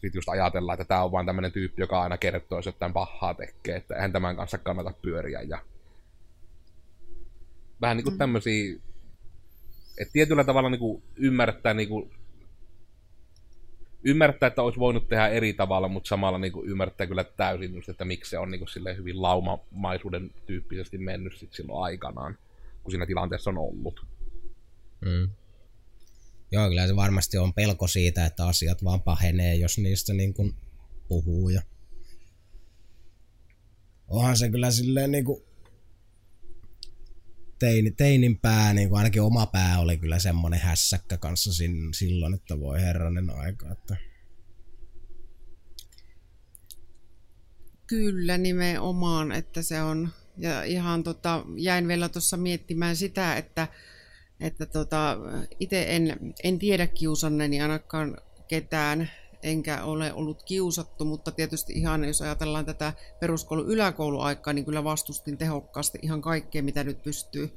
sitten just ajatellaan, että tämä on vain tämmöinen tyyppi, joka aina kertoo, jos jotain pahaa tekee, että eihän tämän kanssa kannata pyöriä. Ja vähän niin kuin mm. tämmöisiä, että tietyllä tavalla niin kuin ymmärtää, niin kuin ymmärtää, että olisi voinut tehdä eri tavalla, mutta samalla niin kuin ymmärtää kyllä täysin just, että miksi se on niin kuin silleen hyvin laumamaisuuden tyyppisesti mennyt sit silloin aikanaan, kun siinä tilanteessa on ollut. Mm. Joo, kyllä se varmasti on pelko siitä, että asiat vaan pahenee, jos niistä niin kuin puhuu. Ja onhan se kyllä silleen niin kuin teini, teinin pää, niin kuin ainakin oma pää oli kyllä semmoinen hässäkkä kanssa sin, silloin, että voi herranen aika. Että... Kyllä nimenomaan, että se on. Ja ihan tota, jäin vielä tuossa miettimään sitä, että Että tota, itse en, en tiedä kiusanneeni ainakaan ketään, enkä ole ollut kiusattu, mutta tietysti ihan jos ajatellaan tätä peruskoulun yläkouluaikaa, niin kyllä vastustin tehokkaasti ihan kaikkea, mitä nyt pystyy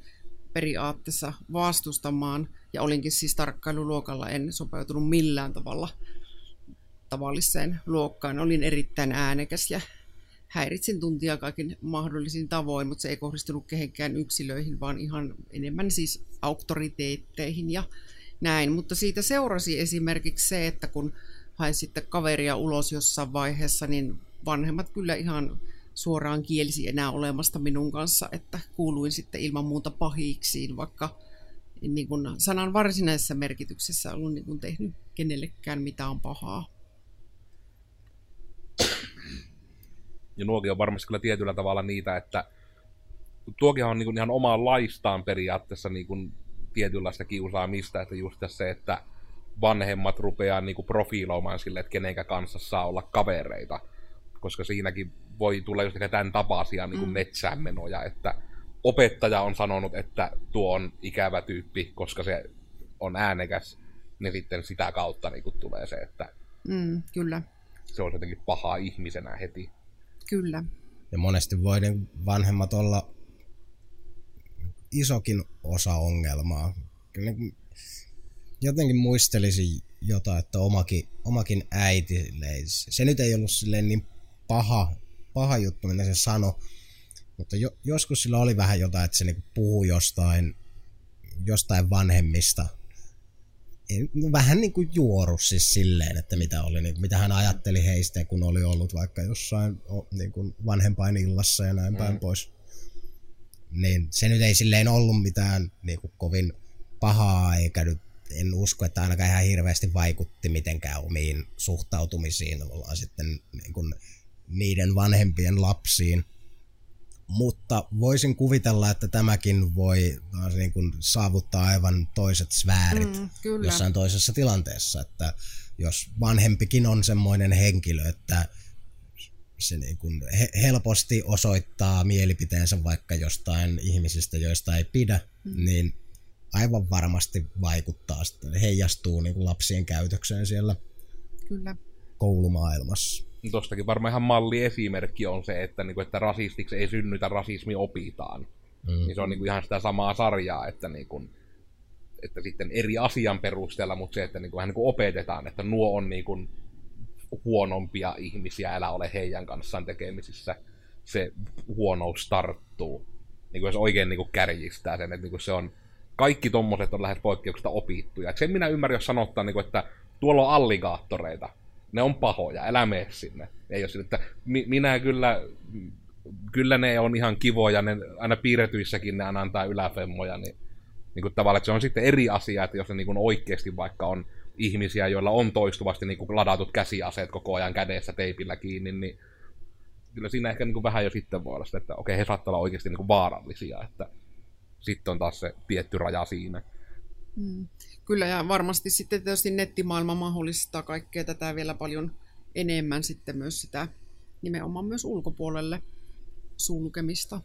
periaatteessa vastustamaan. Ja olinkin siis tarkkailuluokalla, en sopeutunut millään tavalla tavalliseen luokkaan. Olin erittäin äänekäs ja häiritsin tuntia kaikin mahdollisin tavoin, mutta se ei kohdistunut kehenkään yksilöihin, vaan ihan enemmän siis auktoriteetteihin ja näin. Mutta siitä seurasi esimerkiksi se, että kun hain sitten kaveria ulos jossain vaiheessa, niin vanhemmat kyllä ihan suoraan kielsi enää olemasta minun kanssa, että kuuluin sitten ilman muuta pahiksiin, vaikka niin kuin sanan varsinaisessa merkityksessä olen niin kuin tehnyt kenellekään mitään pahaa. Ja nuokin on varmasti kyllä tietyllä tavalla niitä, että tuokin on niin kuin ihan omaa laistaan periaatteessa niin kuin tietynlaista kiusaamista, että just se, että vanhemmat rupeaa niin kuin profiiloimaan sille, että kenenkä kanssa saa olla kavereita, koska siinäkin voi tulla just tämän tapaisia niin kuin mm. metsäämenoja, että opettaja on sanonut, että tuo on ikävä tyyppi, koska se on äänekäs, niin sitten sitä kautta niin kuin tulee se, että mm, kyllä. se on jotenkin paha ihmisenä heti. Kyllä. Ja monesti voi vanhemmat olla isokin osa ongelmaa. Jotenkin muistelisin jotain, että omakin, omakin äiti, se nyt ei ollut silleen niin paha, paha juttu, mitä se sanoi, mutta jo, joskus sillä oli vähän jotain, että se niinku puhui jostain, jostain vanhemmista. Vähän niin kuin juoru siis silleen, että mitä, oli, niin, mitä hän ajatteli heistä, kun oli ollut vaikka jossain niin kuin vanhempain illassa ja näin mm. päin pois. Niin se nyt ei silleen ollut mitään niin kuin kovin pahaa, eikä nyt en usko, että ainakaan ihan hirveästi vaikutti mitenkään omiin suhtautumisiin tavallaan sitten niin kuin niiden vanhempien lapsiin. Mutta voisin kuvitella, että tämäkin voi niin kuin saavuttaa aivan toiset sfäärit mm, jossain toisessa tilanteessa. Että jos vanhempikin on semmoinen henkilö, että se niin kuin helposti osoittaa mielipiteensä vaikka jostain ihmisistä, joista ei pidä, mm. niin aivan varmasti vaikuttaa, heijastuu niin kuin lapsien käytökseen siellä Kyllä. koulumaailmassa. Tuostakin varmaan ihan malliesimerkki on se, että, niinku, että rasistiksi ei synnytä, rasismi opitaan. Mm. Ja se on niinku ihan sitä samaa sarjaa, että, niinku, että sitten eri asian perusteella, mutta se, että niinku, vähän niinku opetetaan, että nuo on niinku huonompia ihmisiä, älä ole heidän kanssaan tekemisissä, se huonous tarttuu. Niin jos oikein niin kärjistää sen, että niin se on, kaikki tommoset on lähes poikkeuksesta opittuja. Et sen minä ymmärrän, jos sanottaa, niin kuin, että tuolla on alligaattoreita, ne on pahoja, älä mene sinne. Ei ole sille, että minä kyllä, kyllä ne on ihan kivoja, ne aina piirretyissäkin ne aina antaa yläfemmoja. Niin, niin kuin tavallaan, että se on sitten eri asia, että jos ne niin kuin oikeasti vaikka on ihmisiä, joilla on toistuvasti niin kuin ladatut käsiaseet koko ajan kädessä teipillä kiinni, niin kyllä siinä ehkä niin kuin vähän jo sitten voi olla sitä, että okei, he saattaa olla oikeasti niin kuin vaarallisia, että sitten on taas se tietty raja siinä. Mm, kyllä, ja varmasti sitten tietysti nettimaailma mahdollistaa kaikkea tätä vielä paljon enemmän sitten myös sitä nimenomaan myös ulkopuolelle sulkemista.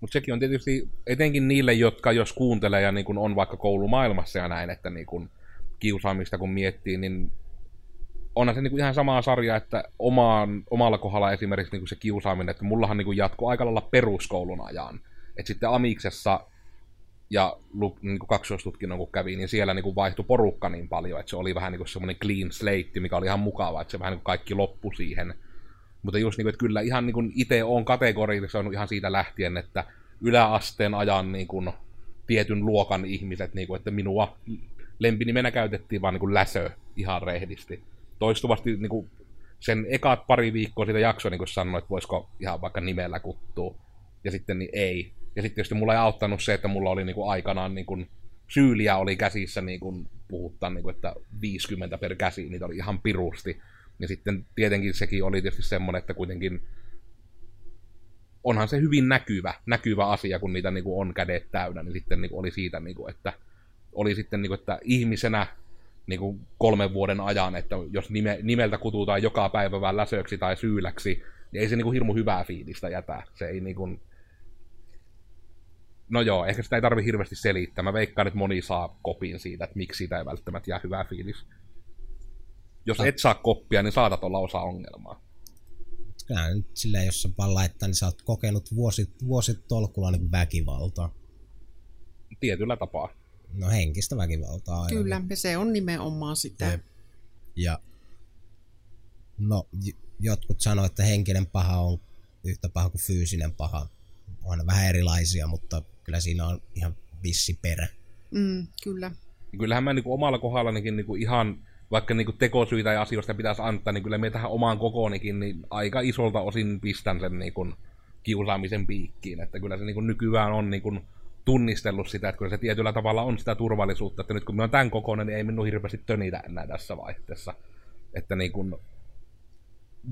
Mutta sekin on tietysti etenkin niille, jotka jos kuuntelee ja niin kun on vaikka koulumaailmassa ja näin, että niin kun kiusaamista kun miettii, niin onhan se niin kun ihan samaa sarjaa, että omaan, omalla kohdalla esimerkiksi niin kun se kiusaaminen, että mullahan niin kun jatkuu aika lailla peruskoulun ajan. Että sitten amiksessa ja niin kun kaksoistutkinnon kun kävi, niin siellä niin kun vaihtui porukka niin paljon, että se oli vähän niin kun semmoinen clean slate, mikä oli ihan mukava, että se vähän niin kun kaikki loppui siihen. Mutta just niin, että kyllä ihan niin itse olen kategorisoinut ihan siitä lähtien, että yläasteen ajan niin kuin tietyn luokan ihmiset, niin kuin, että minua lempinimenä käytettiin vaan niin kuin läsö ihan rehdisti. Toistuvasti niin kuin sen ekat pari viikkoa siitä jaksoa niin sanoin, että voisiko ihan vaikka nimellä kuttua, ja sitten niin ei. Ja sitten tietysti mulla ei auttanut se, että mulla oli niin kuin aikanaan niin kuin syyliä oli käsissä, niin kuin puhuttaan, niin kuin, että viisikymmentä per käsi, niitä oli ihan pirusti. Ja sitten tietenkin sekin oli tietysti semmoinen, että kuitenkin onhan se hyvin näkyvä, näkyvä asia, kun niitä niin kuin on kädet täynnä, niin sitten niin kuin oli siitä, niin kuin, että oli sitten niin kuin, että ihmisenä niin kuin kolmen vuoden ajan, että jos nime, nimeltä kututaan joka päivä vähän läsöksi tai syyläksi, niin ei se niin kuin hirmu hyvää fiilistä jätä. Se ei niin kuin... No joo, ehkä sitä ei tarvitse hirveästi selittää. Mä veikkaan, että moni saa kopin siitä, että miksi siitä ei välttämättä jää hyvää fiilis. Jos et saa koppia, niin saatat olla osa ongelmaa. Kyllä nyt silleen, jos sä vaan laittaa, niin sä oot kokenut vuosit, vuosit tolkulla niin väkivaltaa. Tietyllä tapaa. No henkistä väkivaltaa. Aina. Kyllä, se on nimenomaan sitä. Ja, ja no, jotkut sanoo, että henkinen paha on yhtä paha kuin fyysinen paha. On vähän erilaisia, mutta kyllä siinä on ihan vissi perä. Mm, kyllä. Kyllähän mä niin kuin omalla kohdallanikin niin kuin ihan... Vaikka niinku tekosyitä ja asioista pitäisi antaa, niin kyllä me tähän omaan kokoonikin niin aika isolta osin pistän sen niinku kiusaamisen piikkiin. Että kyllä se niinku nykyään on niinku tunnistellut sitä, että kyllä se tietyllä tavalla on sitä turvallisuutta, että nyt kun me on tämän kokoinen, niin ei minun hirveästi tönitä enää tässä vaihteessa. Että niinku,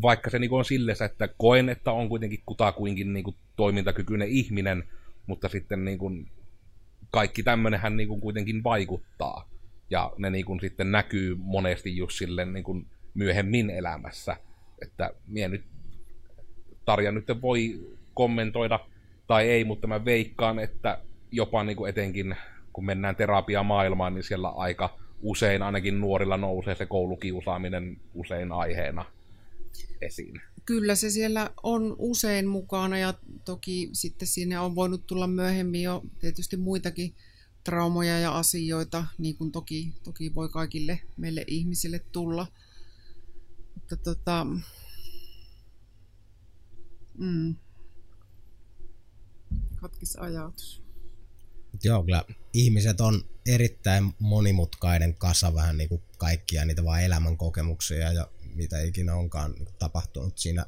vaikka se niinku on silles, että koen, että on kuitenkin kutakuinkin niinku toimintakykyinen ihminen, mutta sitten niinku kaikki tämmönenhän niinku kuitenkin vaikuttaa. Ja ne niin kuin sitten näkyy monesti just sille niin kuin myöhemmin elämässä, että mie nyt, Tarja nyt voi kommentoida tai ei, mutta mä veikkaan, että jopa niin kuin etenkin kun mennään terapiamaailmaan, niin siellä aika usein ainakin nuorilla nousee se koulukiusaaminen usein aiheena esiin. Kyllä se siellä on usein mukana ja toki sitten siinä on voinut tulla myöhemmin jo tietysti muitakin traumoja ja asioita, niin kuin toki, toki voi kaikille meille ihmisille tulla. Mutta tota... Mm. Katkis ajatus. Joo, kyllä ihmiset on erittäin monimutkainen kasa, vähän niin kuin kaikkia niitä vaan elämän kokemuksia ja mitä ikinä onkaan tapahtunut siinä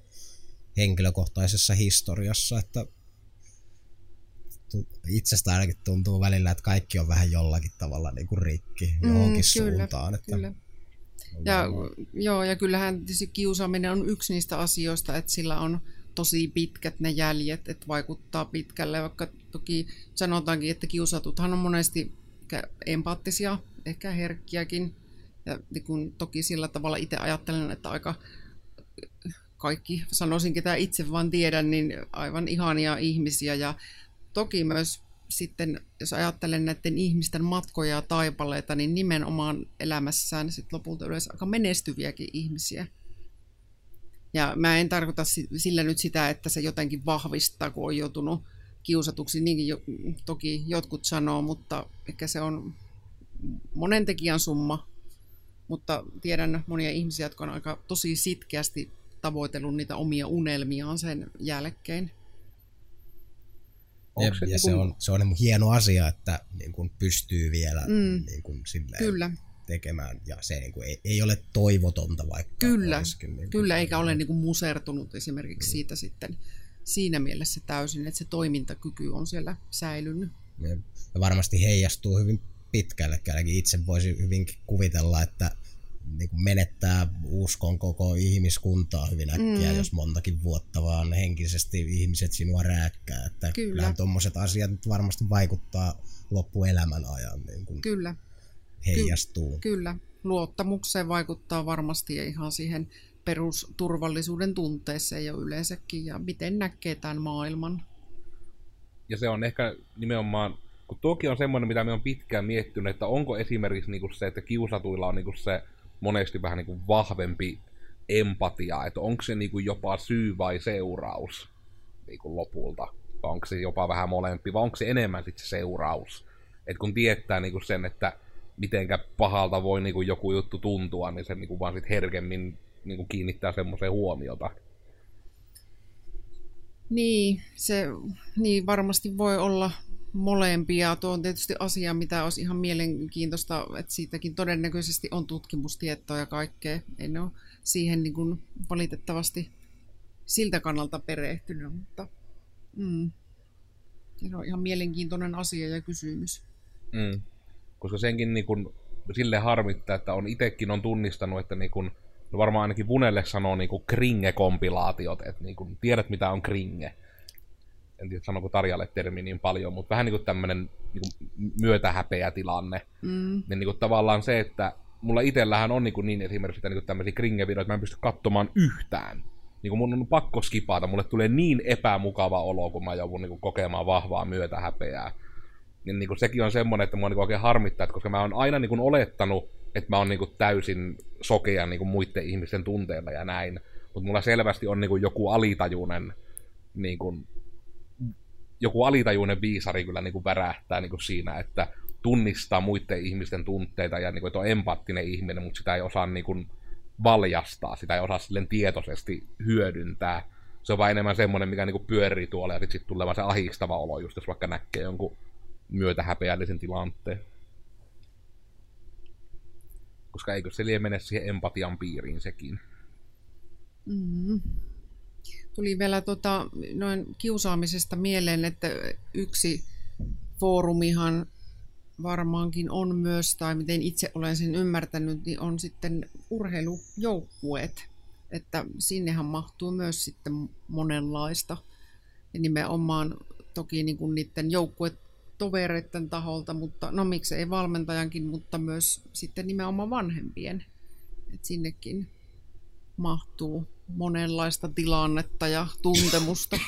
henkilökohtaisessa historiassa, että itsestä ainakin tuntuu välillä, että kaikki on vähän jollakin tavalla niin kuin rikki johonkin mm, kyllä, suuntaan. Että kyllä. Ja, joo, ja kyllähän se kiusaaminen on yksi niistä asioista, että sillä on tosi pitkät ne jäljet, että vaikuttaa pitkälle, vaikka toki sanotaankin, että kiusatuthan on monesti empaattisia, ehkä herkkiäkin. Ja niin kun toki sillä tavalla itse ajattelen, että aika... kaikki, sanoisin ketä itse vaan tiedän, niin aivan ihania ihmisiä ja toki myös sitten, jos ajattelen näiden ihmisten matkoja ja taipaleita, niin nimenomaan elämässään sit lopulta yleensä aika menestyviäkin ihmisiä. Ja mä en tarkoita sillä nyt sitä, että se jotenkin vahvistaa, kun on joutunut kiusatuksi. Niinkin jo, toki jotkut sanoo, mutta ehkä se on monen tekijän summa. Mutta tiedän monia ihmisiä, jotka on aika tosi sitkeästi tavoitellut niitä omia unelmiaan sen jälkeen. Ja, se, ja se on, se on hieno asia, että niin kun pystyy vielä mm. niin kun silleen kyllä. tekemään. Ja se niin kun ei, ei ole toivotonta vaikka. Kyllä, olisikin, niin kyllä kun, eikä niin. ole niin kun musertunut esimerkiksi mm. siitä sitten siinä mielessä täysin, että se toimintakyky on siellä säilynyt. Ja, ja varmasti heijastuu hyvin pitkälle. Itse voisin hyvinkin kuvitella, että niin kuin menettää uskon koko ihmiskuntaa hyvin äkkiä, mm. jos montakin vuotta vaan henkisesti ihmiset sinua rääkkää. Että kyllä. Kyllähän tuommoiset asiat nyt varmasti vaikuttaa loppuelämän ajan. Niin kuin kyllä. Heijastuu. Kyllä. Luottamukseen vaikuttaa varmasti ja ihan siihen perusturvallisuuden tunteeseen jo yleensäkin ja miten näkee tämän maailman. Ja se on ehkä nimenomaan, kun tuokin on semmoinen, mitä me on pitkään miettinyt, että onko esimerkiksi niinku se, että kiusatuilla on niinku se monesti vähän niinku vahvempi empatia, että onko se niinku jopa syy vai seuraus niinku lopulta, vai onko se jopa vähän molempi, vai onko se enemmän sit se seuraus. Et kun tietää niinku sen, että mitenkä pahalta voi niinku joku juttu tuntua, niin se niinku vaan sit herkemmin niinku kiinnittää semmoiseen huomiota. Niin, se niin varmasti voi olla molempia. Tuo on tietysti asia, mitä olisi ihan mielenkiintoista, että siitäkin todennäköisesti on tutkimustietoa ja kaikkea. En ole siihen niin kuin valitettavasti siltä kannalta perehtynyt, mutta mm, se on ihan mielenkiintoinen asia ja kysymys. Mm, koska senkin niin kuin sille harmittaa, että on itsekin on tunnistanut, että niin kuin, no varmaan ainakin Bunelle sanoo niin kuin kringe-kompilaatiot, että niin kuin tiedät mitä on kringe. En tiedä, sanoiko Tarjalle termi niin paljon, mutta vähän niin kuin tämmöinen niin kuin myötähäpeätilanne. Mm. Niin, niin kuin tavallaan se, että mulla itsellähän on niin, kuin niin esimerkiksi niin kuin tämmöisiä kringevideoita, että mä en pysty katsomaan yhtään. Niin kuin mun on pakko skipata, mulle tulee niin epämukava olo, kun mä joudun niin kuin kokemaan vahvaa myötähäpeää. Niin, niin kuin sekin on semmoinen, että mua niin kuin oikein harmittaa, että koska mä oon aina niin kuin olettanut, että mä oon niin kuin täysin sokea niin kuin muiden ihmisten tunteilla ja näin. Mutta mulla selvästi on niin kuin joku alitajuinen niin kuin joku alitajuinen viisari kyllä niin kuin värähtää niin kuin siinä, että tunnistaa muiden ihmisten tunteita ja niin kuin, että on empaattinen ihminen, mutta sitä ei osaa niin kuin valjastaa, sitä ei osaa silleen tietoisesti hyödyntää. Se on vaan enemmän semmoinen, mikä niin kuin pyörii tuolla ja sitten sit tulee vaan se ahistava olo, just jos vaikka näkee jonkun myötähäpeällisen tilanteen. Koska eikö se liian mene siihen empatian piiriin sekin? Mm. Tuli vielä tota, noin kiusaamisesta mieleen, että yksi foorumihan varmaankin on myös, tai miten itse olen sen ymmärtänyt, niin on sitten urheilujoukkueet. Että sinnehän mahtuu myös sitten monenlaista. Ja nimenomaan toki niin kuin niiden joukkuetovereiden taholta, mutta no miksei valmentajankin, mutta myös sitten nimenomaan vanhempien. Että sinnekin mahtuu monenlaista tilannetta ja tuntemusta.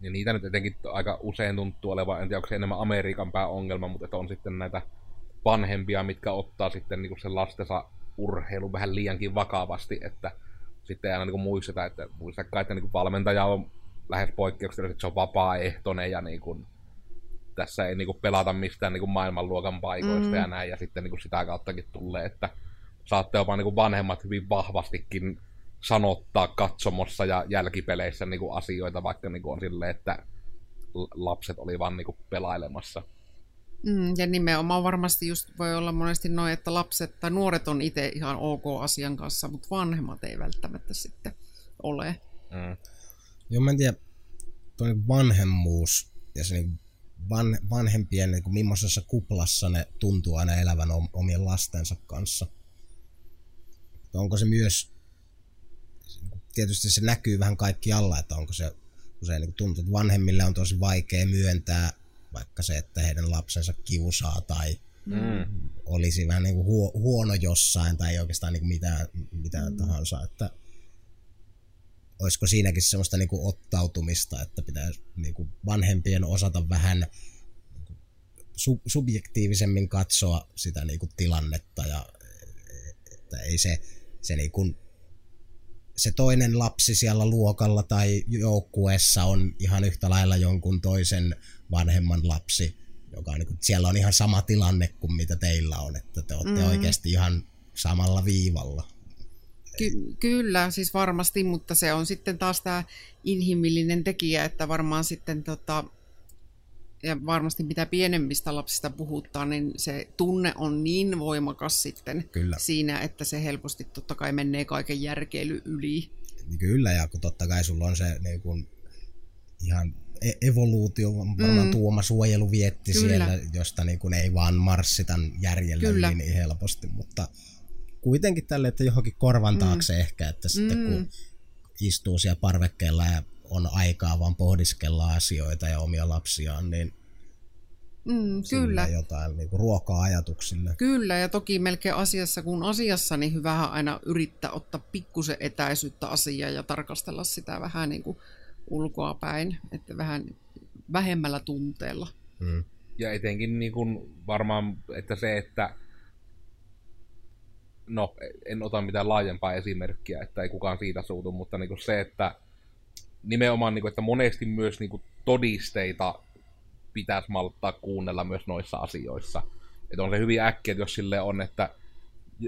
Ja niitä nyt etenkin aika usein tuntuu olevan, en tiedä onko se enemmän Amerikan pääongelma, mutta että on sitten näitä vanhempia, mitkä ottaa sitten niinku sen lastensa urheilun vähän liiankin vakavasti, että sitten ei aina niinku muisteta, että muistakaa, että niinku valmentaja on lähes poikkeuksena, että se on vapaaehtoinen ja niinku, tässä ei niinku pelata mistään niinku maailmanluokan paikoista mm. ja näin, ja sitten niinku sitä kauttakin tulee, että saatte jopa niinku vanhemmat hyvin vahvastikin sanottaa katsomossa ja jälkipeleissä niinku asioita, vaikka niinku on silleen, että lapset oli vaan niinku pelailemassa. Mm, ja nimenomaan varmasti just voi olla monesti noin, että lapset tai nuoret on itse ihan ok asian kanssa, mutta vanhemmat ei välttämättä sitten ole. Mm. Joo, mä en tiedä, tuo vanhemmuus ja se niinku van, vanhempien, niinku millaisessa kuplassa ne tuntuu aina elävän omien lastensa kanssa. Onko se myös, tietysti se näkyy vähän kaikkialla, että onko se usein niin tuntuu, että vanhemmille on tosi vaikea myöntää vaikka se, että heidän lapsensa kiusaa tai mm. olisi vähän niin kuin huo, huono jossain tai ei oikeastaan niin kuin mitään, mitään mm. tahansa, että olisiko siinäkin semmoista niin kuin ottautumista, että pitäisi niin kuin vanhempien osata vähän sub- subjektiivisemmin katsoa sitä niin kuin tilannetta ja että ei se, se, niin kuin, se toinen lapsi siellä luokalla tai joukkueessa on ihan yhtä lailla jonkun toisen vanhemman lapsi, joka on, niin kuin, siellä on ihan sama tilanne kuin mitä teillä on, että te olette mm. oikeasti ihan samalla viivalla. Ky- kyllä, siis varmasti, mutta se on sitten taas tämä inhimillinen tekijä, että varmaan sitten tota, ja varmasti mitä pienemmistä lapsista puhuttaa, niin se tunne on niin voimakas sitten Kyllä. siinä, että se helposti totta kai menee kaiken järkeily yli. Kyllä, ja kun totta kai sulla on se niin kun ihan evoluutio, varmaan mm. Tuoma Suojelu vietti Kyllä. siellä, josta niin kun ei vaan marssita järjellä Kyllä. niin helposti, mutta kuitenkin tälle, että johonkin korvan taakse mm. ehkä, että sitten mm. kun istuu siellä parvekkeella ja on aikaa vaan pohdiskella asioita ja omia lapsiaan, niin mm, kyllä. jotain niin kuin ruokaa ajatuksille. Kyllä, ja toki melkein asiassa kuin asiassa, niin hyvähän aina yrittää ottaa pikkusen etäisyyttä asiaa ja tarkastella sitä vähän niin kuin ulkoa päin, että vähän vähemmällä tunteella. Mm. Ja etenkin niin kuin varmaan, että se, että no, en ota mitään laajempaa esimerkkiä, että ei kukaan siitä suutu, mutta niin kuin se, että nimenomaan, niin kuin, että monesti myös niin kuin, todisteita pitäisi malttaa kuunnella myös noissa asioissa. Että on se hyvin äkkiä, jos sille on, että,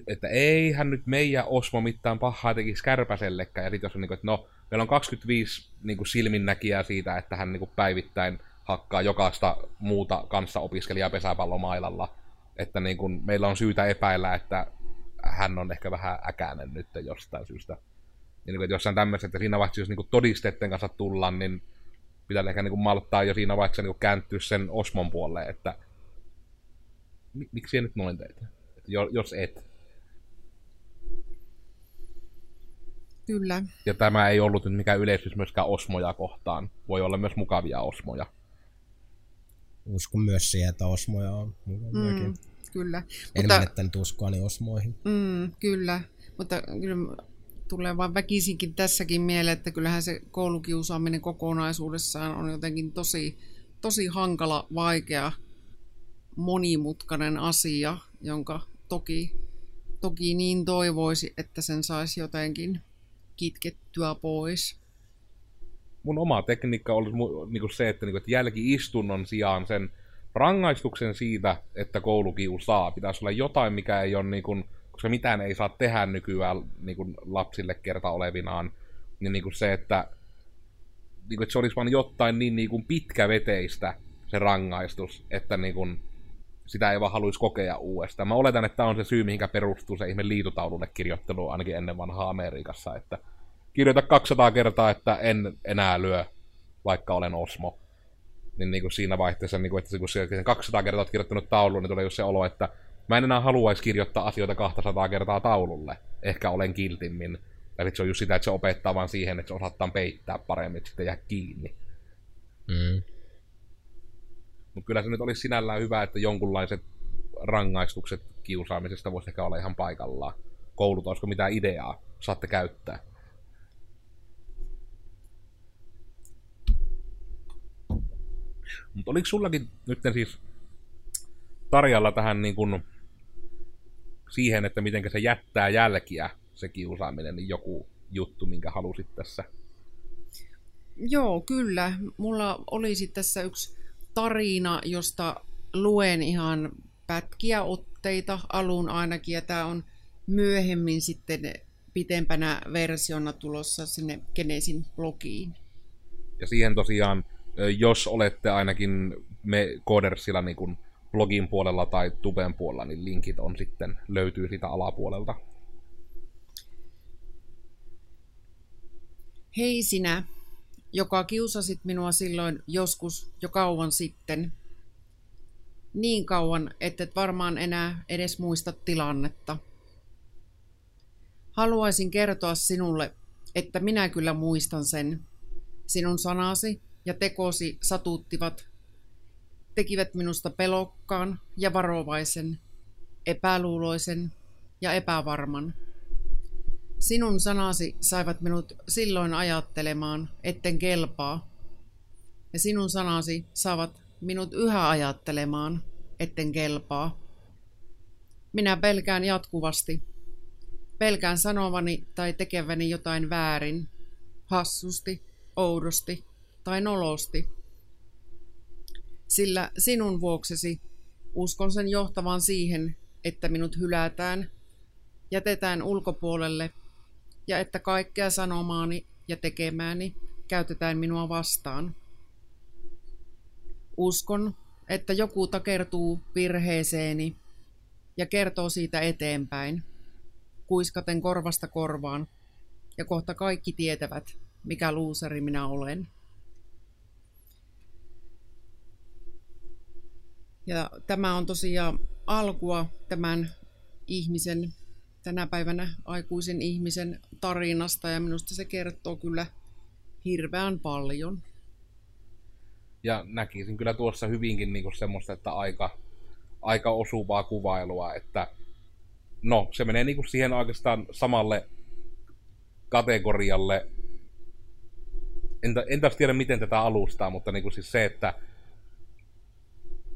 että eihän nyt meidän Osmo mitään pahaa tekisi Kärpäsellekään. Ja sitten jos on, niin kuin, että no, meillä on kaksikymmentäviisi niin kuin, silminnäkijää siitä, että hän niin kuin, päivittäin hakkaa jokaista muuta kanssaopiskelijaa pesäpallomailalla. Että niin kuin, meillä on syytä epäillä, että hän on ehkä vähän äkäinen nyt jostain syystä. Ja niin kuin, että jossain tämmöisessä, että siinä vaiheessa, jos niin kuin todisteiden kanssa tullaan, niin pitää ehkä niin kuin malttaa jo siinä vaiheessa niin kuin kääntyä sen Osmon puoleen, että miksi ei nyt noin teitä, jos et. Kyllä. Ja tämä ei ollut nyt mikään yleisys myöskään Osmoja kohtaan. Voi olla myös mukavia Osmoja. Uskon myös siihen, että Osmoja on mukaviakin. Mm, kyllä. En menettänyt uskoani Osmoihin. Mm, kyllä, mutta kyllä... Tulee vaan väkisinkin tässäkin mieleen, että kyllähän se koulukiusaaminen kokonaisuudessaan on jotenkin tosi, tosi hankala, vaikea, monimutkainen asia, jonka toki, toki niin toivoisi, että sen saisi jotenkin kitkettyä pois. Mun oma tekniikka olisi se, että jälki-istunnon sijaan sen rangaistuksen siitä, että koulukiusaa, pitäisi olla jotain, mikä ei ole... Niin kuin koska mitään ei saa tehdä nykyään niin kuin lapsille kerta olevinaan, niin, niin kuin se, että, niin kuin, että se olisi vain jotain niin, niin kuin pitkäveteistä se rangaistus, että niin kuin, sitä ei vaan haluaisi kokea uudestaan. Mä oletan, että tämä on se syy, mihinkä perustuu se ihme liitutaululle kirjoittelu ainakin ennen vanhaa Amerikassa, että kirjoita kaksisataa kertaa, että en enää lyö, vaikka olen Osmo. Niin, niin kuin siinä vaihteessa, niin kuin, että kun sen kaksisataa kertaa olet kirjoittanut tauluun, niin tulee just se olo, että mä en enää haluaisi kirjoittaa asioita kaksisataa kertaa taululle. Ehkä olen kiltimmin. Ja sitten se on just sitä, että se opettaa vaan siihen, että se osataan peittää paremmin, että sitten jää kiinni. Mm. Mutta kyllä se nyt olisi sinällään hyvä, että jonkunlaiset rangaistukset kiusaamisesta voisi ehkä olla ihan paikallaan. Koulut, olisiko mitään ideaa? Saatte käyttää. Mutta oliko sullakin nyt siis Tarjalla tähän niin kun siihen, että miten se jättää jälkiä, se kiusaaminen, niin joku juttu, minkä halusit tässä? Joo, kyllä. Mulla olisi tässä yksi tarina, josta luen ihan pätkiä otteita alun ainakin, ja tämä on myöhemmin sitten pitempänä versiona tulossa sinne Geneesin blogiin. Ja siihen tosiaan, jos olette ainakin me Codersilla niin kun blogin puolella tai tuben puolella, niin linkit on sitten, löytyy sitä alapuolelta. Hei sinä, joka kiusasit minua silloin joskus jo kauan sitten. Niin kauan, ettet varmaan enää edes muista tilannetta. Haluaisin kertoa sinulle, että minä kyllä muistan sen. Sinun sanasi ja tekosi satuttivat, tekivät minusta pelokkaan ja varovaisen, epäluuloisen ja epävarman. Sinun sanasi saivat minut silloin ajattelemaan, etten kelpaa. Ja sinun sanasi saavat minut yhä ajattelemaan, etten kelpaa. Minä pelkään jatkuvasti. Pelkään sanovani tai tekeväni jotain väärin, hassusti, oudosti tai nolosti. Sillä sinun vuoksesi uskon sen johtavan siihen, että minut hylätään, jätetään ulkopuolelle ja että kaikkea sanomaani ja tekemääni käytetään minua vastaan. uskon, että joku takertuu virheeseeni ja kertoo siitä eteenpäin, kuiskaten korvasta korvaan, ja kohta kaikki tietävät, mikä luuseri minä olen. Ja tämä on tosiaan alkua tämän ihmisen, tänä päivänä aikuisen ihmisen tarinasta, ja minusta se kertoo kyllä hirveän paljon. Ja näkisin kyllä tuossa hyvinkin niin kuin semmoista, että aika, aika osuvaa kuvailua, että no se menee niin kuin siihen oikeastaan samalle kategorialle. En, en taas tiedä miten tätä alustaa, mutta niin kuin siis se, että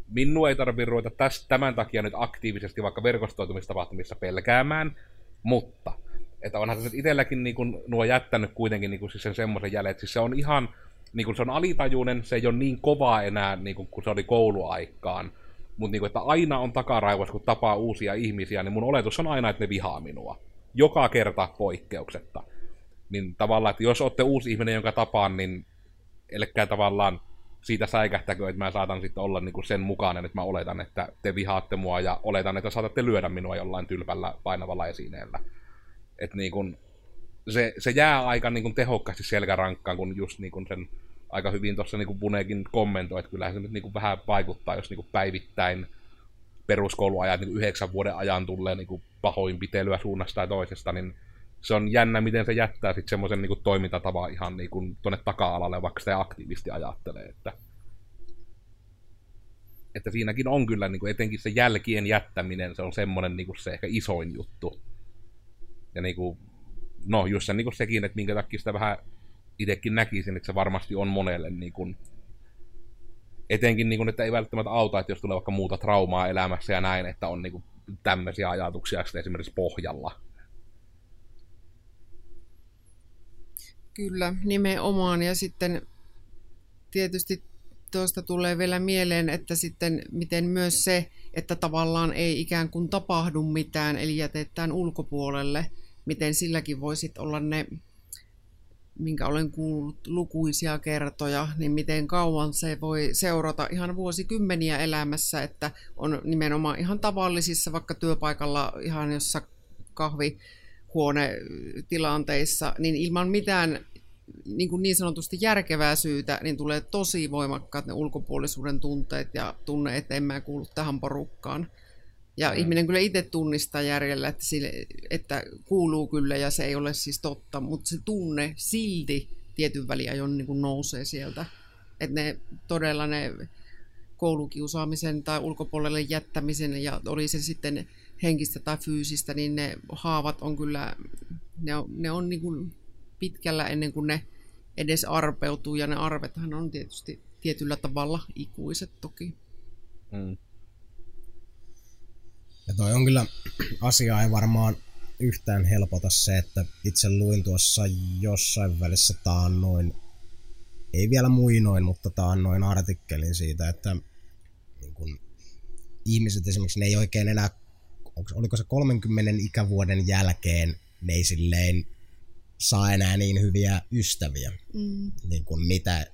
minun ei tarvitse ruveta tästä, tämän takia nyt aktiivisesti vaikka verkostoitumistapahtumissa pelkäämään, mutta että onhan se itselläkin niin kuin, nuo jättänyt kuitenkin niin kuin, siis sen semmoisen jäljet. Siis se on ihan, niin kuin, se on alitajuinen, se ei ole niin kovaa enää niin kuin, kun se oli kouluaikaan, mutta niin että aina on takaraivossa, kun tapaa uusia ihmisiä, niin mun oletus on aina, että ne vihaa minua. Joka kerta poikkeuksetta. Niin tavallaan, että jos olette uusi ihminen, jonka tapaan, niin ellekään tavallaan siitä säikähtäkö, että mä saatan sitten olla niinku sen mukainen, että mä oletan, että te vihaatte mua ja oletan, että saatatte lyödä minua jollain tylpällä painavalla esineellä. Että niinku, se, se jää aika niinku tehokkaasti selkärankkaan, kun just niinku sen aika hyvin tuossa niinku Bunekin kommentoi, että kyllähän se nyt niinku vähän vaikuttaa, jos niinku päivittäin peruskouluajat niinku yhdeksän vuoden ajan tulee niinku pahoinpitelyä suunnasta tai toisesta, niin se on jännä, miten se jättää sitten semmoisen niinku toimintatavan ihan niinku tuonne taka-alalle, vaikka sitä aktiivisesti ajattelee. Että, että siinäkin on kyllä niinku etenkin se jälkien jättäminen, se on semmoinen niinku se ehkä isoin juttu. Ja niinku, no just se, niinku sekin, että minkä takia sitä vähän itsekin näkisin, että se varmasti on monelle niinku, etenkin niinku, että ei välttämättä auta, että jos tulee vaikka muuta traumaa elämässä ja näin, että on niinku tämmöisiä ajatuksia sitten esimerkiksi pohjalla. Kyllä, nimenomaan. Ja sitten tietysti tuosta tulee vielä mieleen, että sitten miten myös se, että tavallaan ei ikään kuin tapahdu mitään, eli jätetään ulkopuolelle, miten silläkin voisit olla ne, minkä olen kuullut lukuisia kertoja, niin miten kauan se voi seurata ihan vuosikymmeniä elämässä, että on nimenomaan ihan tavallisissa, vaikka työpaikalla ihan jossa kahvi, huonetilanteissa, niin ilman mitään niin, kuin niin sanotusti järkevää syytä, niin tulee tosi voimakkaat ne ulkopuolisuuden tunteet ja tunne, että en mä kuulu tähän porukkaan. Ja mm. ihminen kyllä itse tunnistaa järjellä, että, sille, että kuuluu kyllä ja se ei ole siis totta, mutta se tunne silti tietyn väliajon niin kuin nousee sieltä. Että ne todella ne koulukiusaamisen tai ulkopuolelle jättämisen ja oli se sitten henkistä tai fyysistä, niin ne haavat on kyllä, ne on, ne on niin kuin pitkällä ennen kuin ne edes arpeutuu, ja ne arvethan on tietysti tietyllä tavalla ikuiset toki. Mm. Ja toi on kyllä, asia ei varmaan yhtään helpota se, että itse luin tuossa jossain välissä taannoin, ei vielä muinoin, mutta taannoin artikkelin siitä, että niin kun ihmiset esimerkiksi ne ei oikein enää oliko se kolmenkymmenen ikävuoden jälkeen ne ei silleen saa enää niin hyviä ystäviä, mm. niin kuin mitä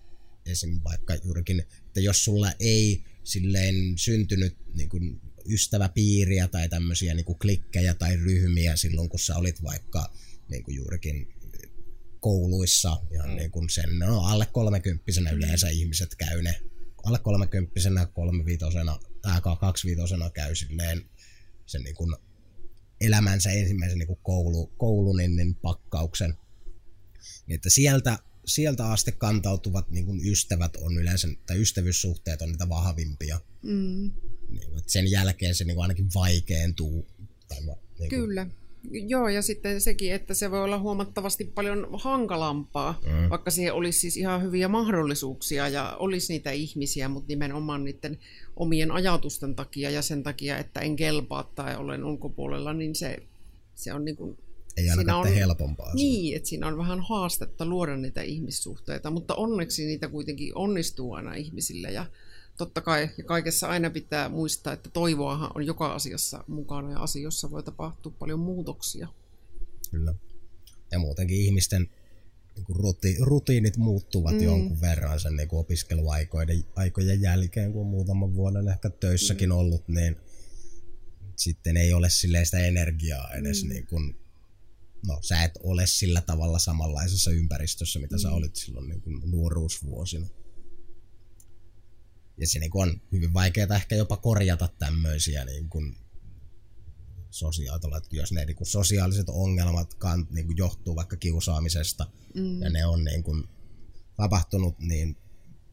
esim. Vaikka juurikin, että jos sulla ei silleen syntynyt niin kuin ystäväpiiriä tai tämmöisiä niin kuin klikkejä tai ryhmiä silloin, kun sä olit vaikka niin kuin juurikin kouluissa ja mm. niin kuin sen, no alle kolmekymppisenä yleensä ihmiset käy ne, alle kolmekymppisenä, kolmeviitosena, tai kaksiviitosena käy silleen sen niin kuin elämänsä ensimmäisen niin kuin koulu, koulun ennen pakkauksen. Että sieltä, sieltä asti kantautuvat niin kuin ystävät on yleensä, tai ystävyyssuhteet on niitä vahvimpia. Mm. Niin, että sen jälkeen se niin kuin ainakin vaikeentuu. Tai niin kuin. Kyllä. Joo, ja sitten sekin, että se voi olla huomattavasti paljon hankalampaa, mm. vaikka siihen olisi siis ihan hyviä mahdollisuuksia ja olisi niitä ihmisiä, mutta nimenomaan niiden omien ajatusten takia ja sen takia, että en kelpaa tai olen ulkopuolella, niin se, se on niin kuin... Ei ainakaan on, helpompaa. Niin, että siinä on vähän haastetta luoda niitä ihmissuhteita, mutta onneksi niitä kuitenkin onnistuu aina ihmisille ja totta kai ja kaikessa aina pitää muistaa, että toivoahan on joka asiassa mukana ja asioissa voi tapahtua paljon muutoksia. Kyllä. Ja muutenkin ihmisten niin kuin ruti, rutiinit muuttuvat mm. jonkun verran sen niin kuin opiskeluaikojen aikojen jälkeen, kun on muutaman vuoden ehkä töissäkin mm. ollut, niin sitten ei ole silleen sitä energiaa edes. Mm. Niin kuin, no, sä et ole sillä tavalla samanlaisessa ympäristössä, mitä mm. sä olit silloin niin kuin nuoruusvuosina. Ja se niin kuin on hyvin vaikeaa ehkä jopa korjata tämmöisiä niin kuin sosiaalitolla, jos ne niin kuin sosiaaliset ongelmat kan, niin kuin johtuu vaikka kiusaamisesta mm. ja ne on niin kuin tapahtunut, niin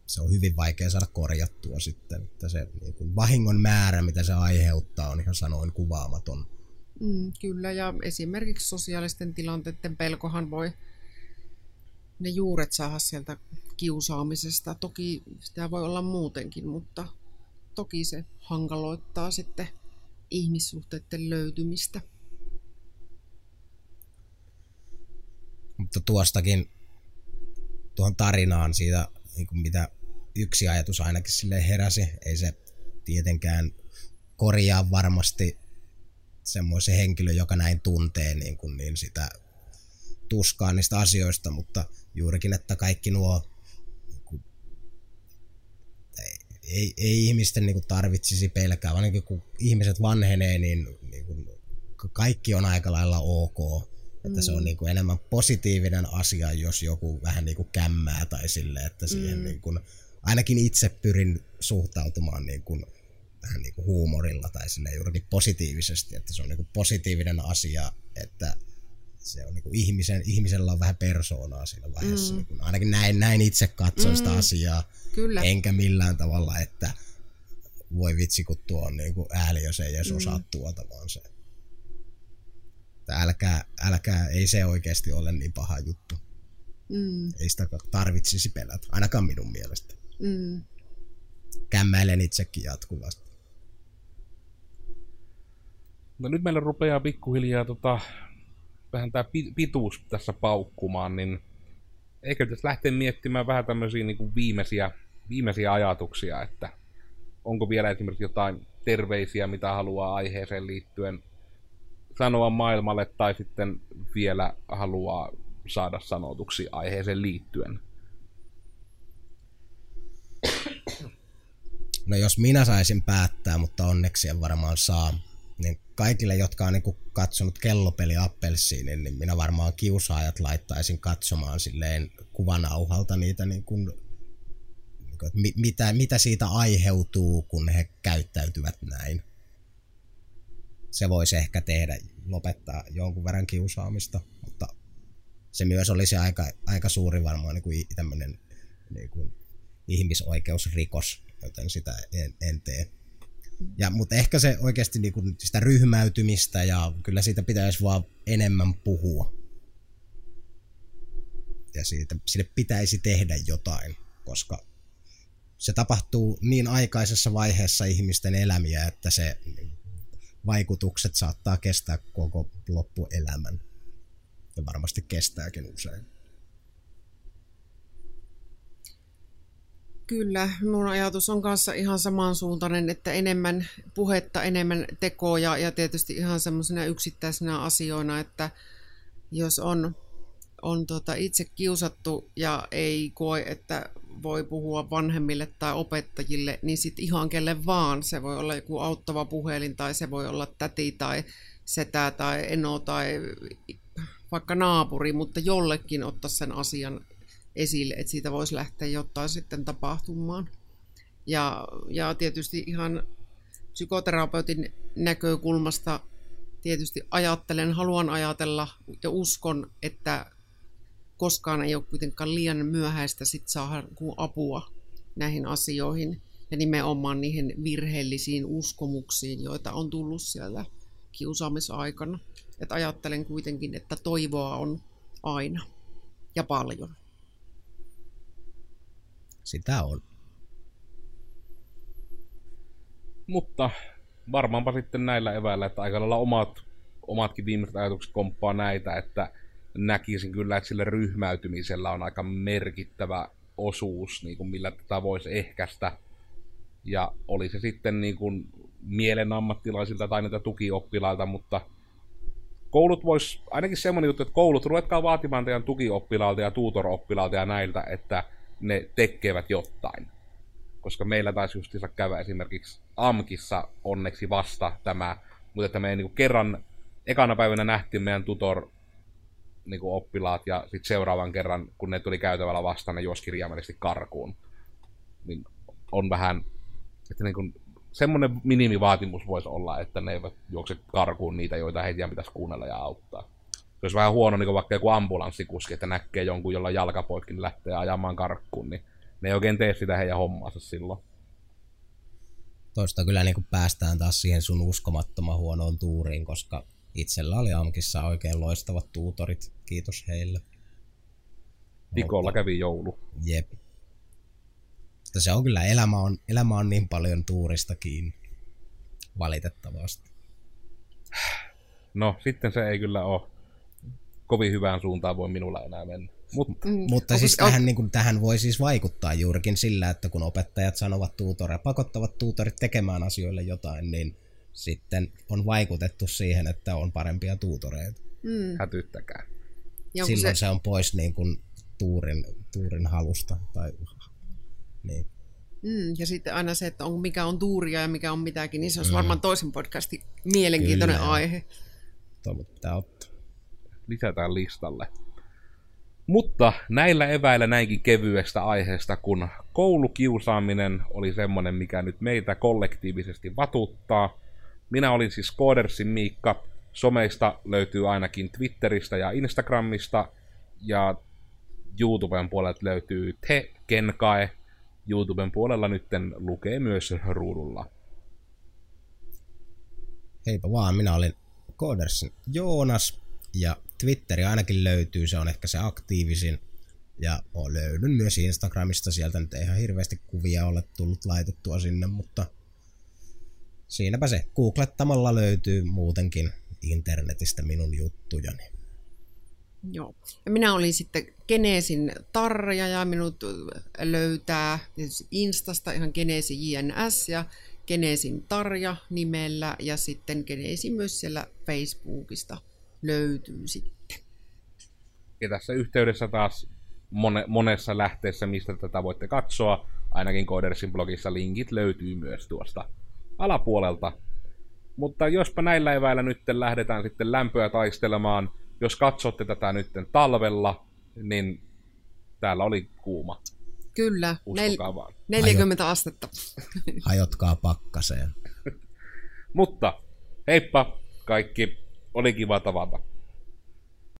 se on hyvin vaikea saada korjattua sitten. Että se niin kuin vahingon määrä, mitä se aiheuttaa, on ihan sanoin kuvaamaton. Mm, kyllä, ja esimerkiksi sosiaalisten tilanteiden pelkohan voi ne juuret saada sieltä kiusaamisesta. Toki sitä voi olla muutenkin, mutta toki se hankaloittaa sitten ihmissuhteiden löytymistä. Mutta tuostakin tuohon tarinaan siitä, niin kuin mitä yksi ajatus ainakin sille heräsi, ei se tietenkään korjaa varmasti semmoisen henkilön, joka näin tuntee niin kuin niin sitä tuskaa niistä asioista, mutta juurikin, että kaikki nuo niin kuin, ei, ei ihmisten niin kuin tarvitsisi pelkää, vaan niin kun ihmiset vanhenee, niin, niin kuin, kaikki on aika lailla ok. Että mm. se on niin kuin enemmän positiivinen asia, jos joku vähän niin kuin kämmää tai silleen, että siihen mm. niin kuin, ainakin itse pyrin suhtautumaan niin kuin vähän niin kuin huumorilla tai silleen juurikin positiivisesti, että se on niin kuin positiivinen asia, että se on niin kuin ihmisen, ihmisellä on vähän persoonaa siinä vaiheessa. Mm. Niin ainakin näin, näin itse katson mm. sitä asiaa. Kyllä. Enkä millään tavalla, että voi vitsi, kun tuo on niin kuin ääli, jos ei edes mm. osaa tuota, vaan se. Älkää, älkää, ei se oikeasti ole niin paha juttu. Mm. Ei sitä tarvitsisi pelätä, ainakaan minun mielestä. Mm. Kämmäilen itsekin jatkuvasti. No nyt meillä rupeaa pikkuhiljaa tota, vähän tämä pituus tässä paukkumaan, niin eikö tässä lähteä miettimään vähän tämmöisiä niin kuin viimeisiä, viimeisiä ajatuksia, että onko vielä esimerkiksi jotain terveisiä, mitä haluaa aiheeseen liittyen sanoa maailmalle, tai sitten vielä haluaa saada sanotuksi aiheeseen liittyen? No jos minä saisin päättää, mutta onneksi en varmaan saa, niin kaikille, jotka on niin katsonut Kellopeli Appelsiinin, niin minä varmaan kiusaajat laittaisin katsomaan silleen kuvanauhalta niitä, niin kuin, mitä, mitä siitä aiheutuu, kun he käyttäytyvät näin. Se voisi ehkä tehdä, lopettaa jonkun verran kiusaamista, mutta se myös olisi aika, aika suuri varmaan niin kuin tämmöinen niin kuin ihmisoikeusrikos, joten sitä en, en tee. Ja, mutta ehkä se oikeasti niin kuin sitä ryhmäytymistä, ja kyllä siitä pitäisi vaan enemmän puhua. Ja siitä, sille pitäisi tehdä jotain, koska se tapahtuu niin aikaisessa vaiheessa ihmisten elämiä, että se vaikutukset saattaa kestää koko loppuelämän. Ja varmasti kestääkin usein. Kyllä, mun ajatus on kanssa ihan samansuuntainen, että enemmän puhetta, enemmän tekoja ja tietysti ihan semmoisena yksittäisenä asioina, että jos on, on tota itse kiusattu ja ei koe, että voi puhua vanhemmille tai opettajille, niin sitten ihan kelle vaan. Se voi olla joku auttava puhelin tai se voi olla täti tai setä tai eno tai vaikka naapuri, mutta jollekin ottaa sen asian esille, että siitä voisi lähteä jotain sitten tapahtumaan. Ja, ja tietysti ihan psykoterapeutin näkökulmasta tietysti ajattelen, haluan ajatella ja uskon, että koskaan ei ole kuitenkaan liian myöhäistä sit saada apua näihin asioihin ja nimenomaan niihin virheellisiin uskomuksiin, joita on tullut siellä kiusaamisaikana. Et ajattelen kuitenkin, että toivoa on aina ja paljon. Sitä on. Mutta varmaanpa sitten näillä eväillä, että aika lailla omat, omatkin viimeiset ajatukset komppaa näitä, että näkisin kyllä, että sillä ryhmäytymisellä on aika merkittävä osuus, niin kuin millä tätä voisi ehkäistä. Ja oli se sitten niin kuin mielen ammattilaisilta tai näitä tukioppilailta, mutta koulut vois, ainakin semmoinen juttu, että koulut ruvetkaa vaatimaan teidän tukioppilaalta ja tuutor-oppilaalta ja näiltä, että ne tekevät jotain. Koska meillä taisi justiinsa käydä esimerkiksi AMKissa onneksi vasta tämä, mutta että me niin kuin kerran, ekana päivänä nähtiin meidän tutor niin kuin oppilaat ja sitten seuraavan kerran, kun ne tuli käytävällä vastaan, ne juosi kirjaimellisesti karkuun. Niin on vähän, että niin kuin semmoinen minimivaatimus voisi olla, että ne eivät juokse karkuun niitä, joita heidän pitäisi kuunnella ja auttaa. Se olisi vähän huono, niin kuin vaikka joku ambulanssikuski, että näkee jonkun, jolla jalkapoikki lähtee ajamaan karkkuun, niin ne ei oikein tee sitä heidän hommaansa silloin. Toista kyllä niin kuin päästään taas siihen sun uskomattoman huonoon tuuriin, koska itsellä oli AMKissa oikein loistavat tuutorit, kiitos heille. Pikolla kävi joulu. Jep. Mutta se on kyllä, elämä on, elämä on niin paljon tuurista kiinni, valitettavasti. No, sitten se ei kyllä ole kovin hyvään suuntaan voi minulla enää mennä. Mut, mm, mutta siis on... tähän, niin kuin, tähän voi siis vaikuttaa juurikin sillä, että kun opettajat sanovat tuutoria, pakottavat tuutorit tekemään asioille jotain, niin sitten on vaikutettu siihen, että on parempia tuutoreita. Mm. Hätyttäkää. Ja silloin se... se on pois niin kuin, tuurin, tuurin halusta tai... Niin. Mm, ja sitten aina se, että on, mikä on tuuria ja mikä on mitäkin, niin se on mm. varmaan toisen podcastin mielenkiintoinen Kyllä. aihe. Toivon pitää ottaa. Lisätään listalle. Mutta näillä eväillä näinkin kevyestä aiheesta, kun koulukiusaaminen oli semmoinen, mikä nyt meitä kollektiivisesti vatuttaa. Minä olin siis Kodersin Miikka. Someista löytyy ainakin Twitteristä ja Instagramista. Ja YouTuben puolelta löytyy Te Kenkae. YouTuben puolella nytten lukee myös ruudulla. Heipä vaan, minä olin Codersin Joonas ja Twitteri ainakin löytyy, se on ehkä se aktiivisin. Ja olen löydyn myös Instagramista, sieltä nyt ei ihan hirveästi kuvia ole tullut laitettua sinne, mutta siinäpä se googlettamalla löytyy muutenkin internetistä minun juttujani. Joo. Ja minä olin sitten Geneesin Tarja ja minut löytää Instasta ihan Geneesi J N S ja Geneesin Tarja nimellä ja sitten Geneesi myös siellä Facebookista löytyy sitten. Ja tässä yhteydessä taas monessa lähteessä, mistä tätä voitte katsoa, ainakin Codersin blogissa linkit löytyy myös tuosta alapuolelta. Mutta jospa näillä eväillä nyt lähdetään sitten lämpöä taistelemaan. Jos katsotte tätä nyt talvella, niin täällä oli kuuma. Kyllä, Nel- neljäkymmentä Hajot- astetta. Hajotkaa pakkaseen. Mutta heippa kaikki, oli kiva tavata.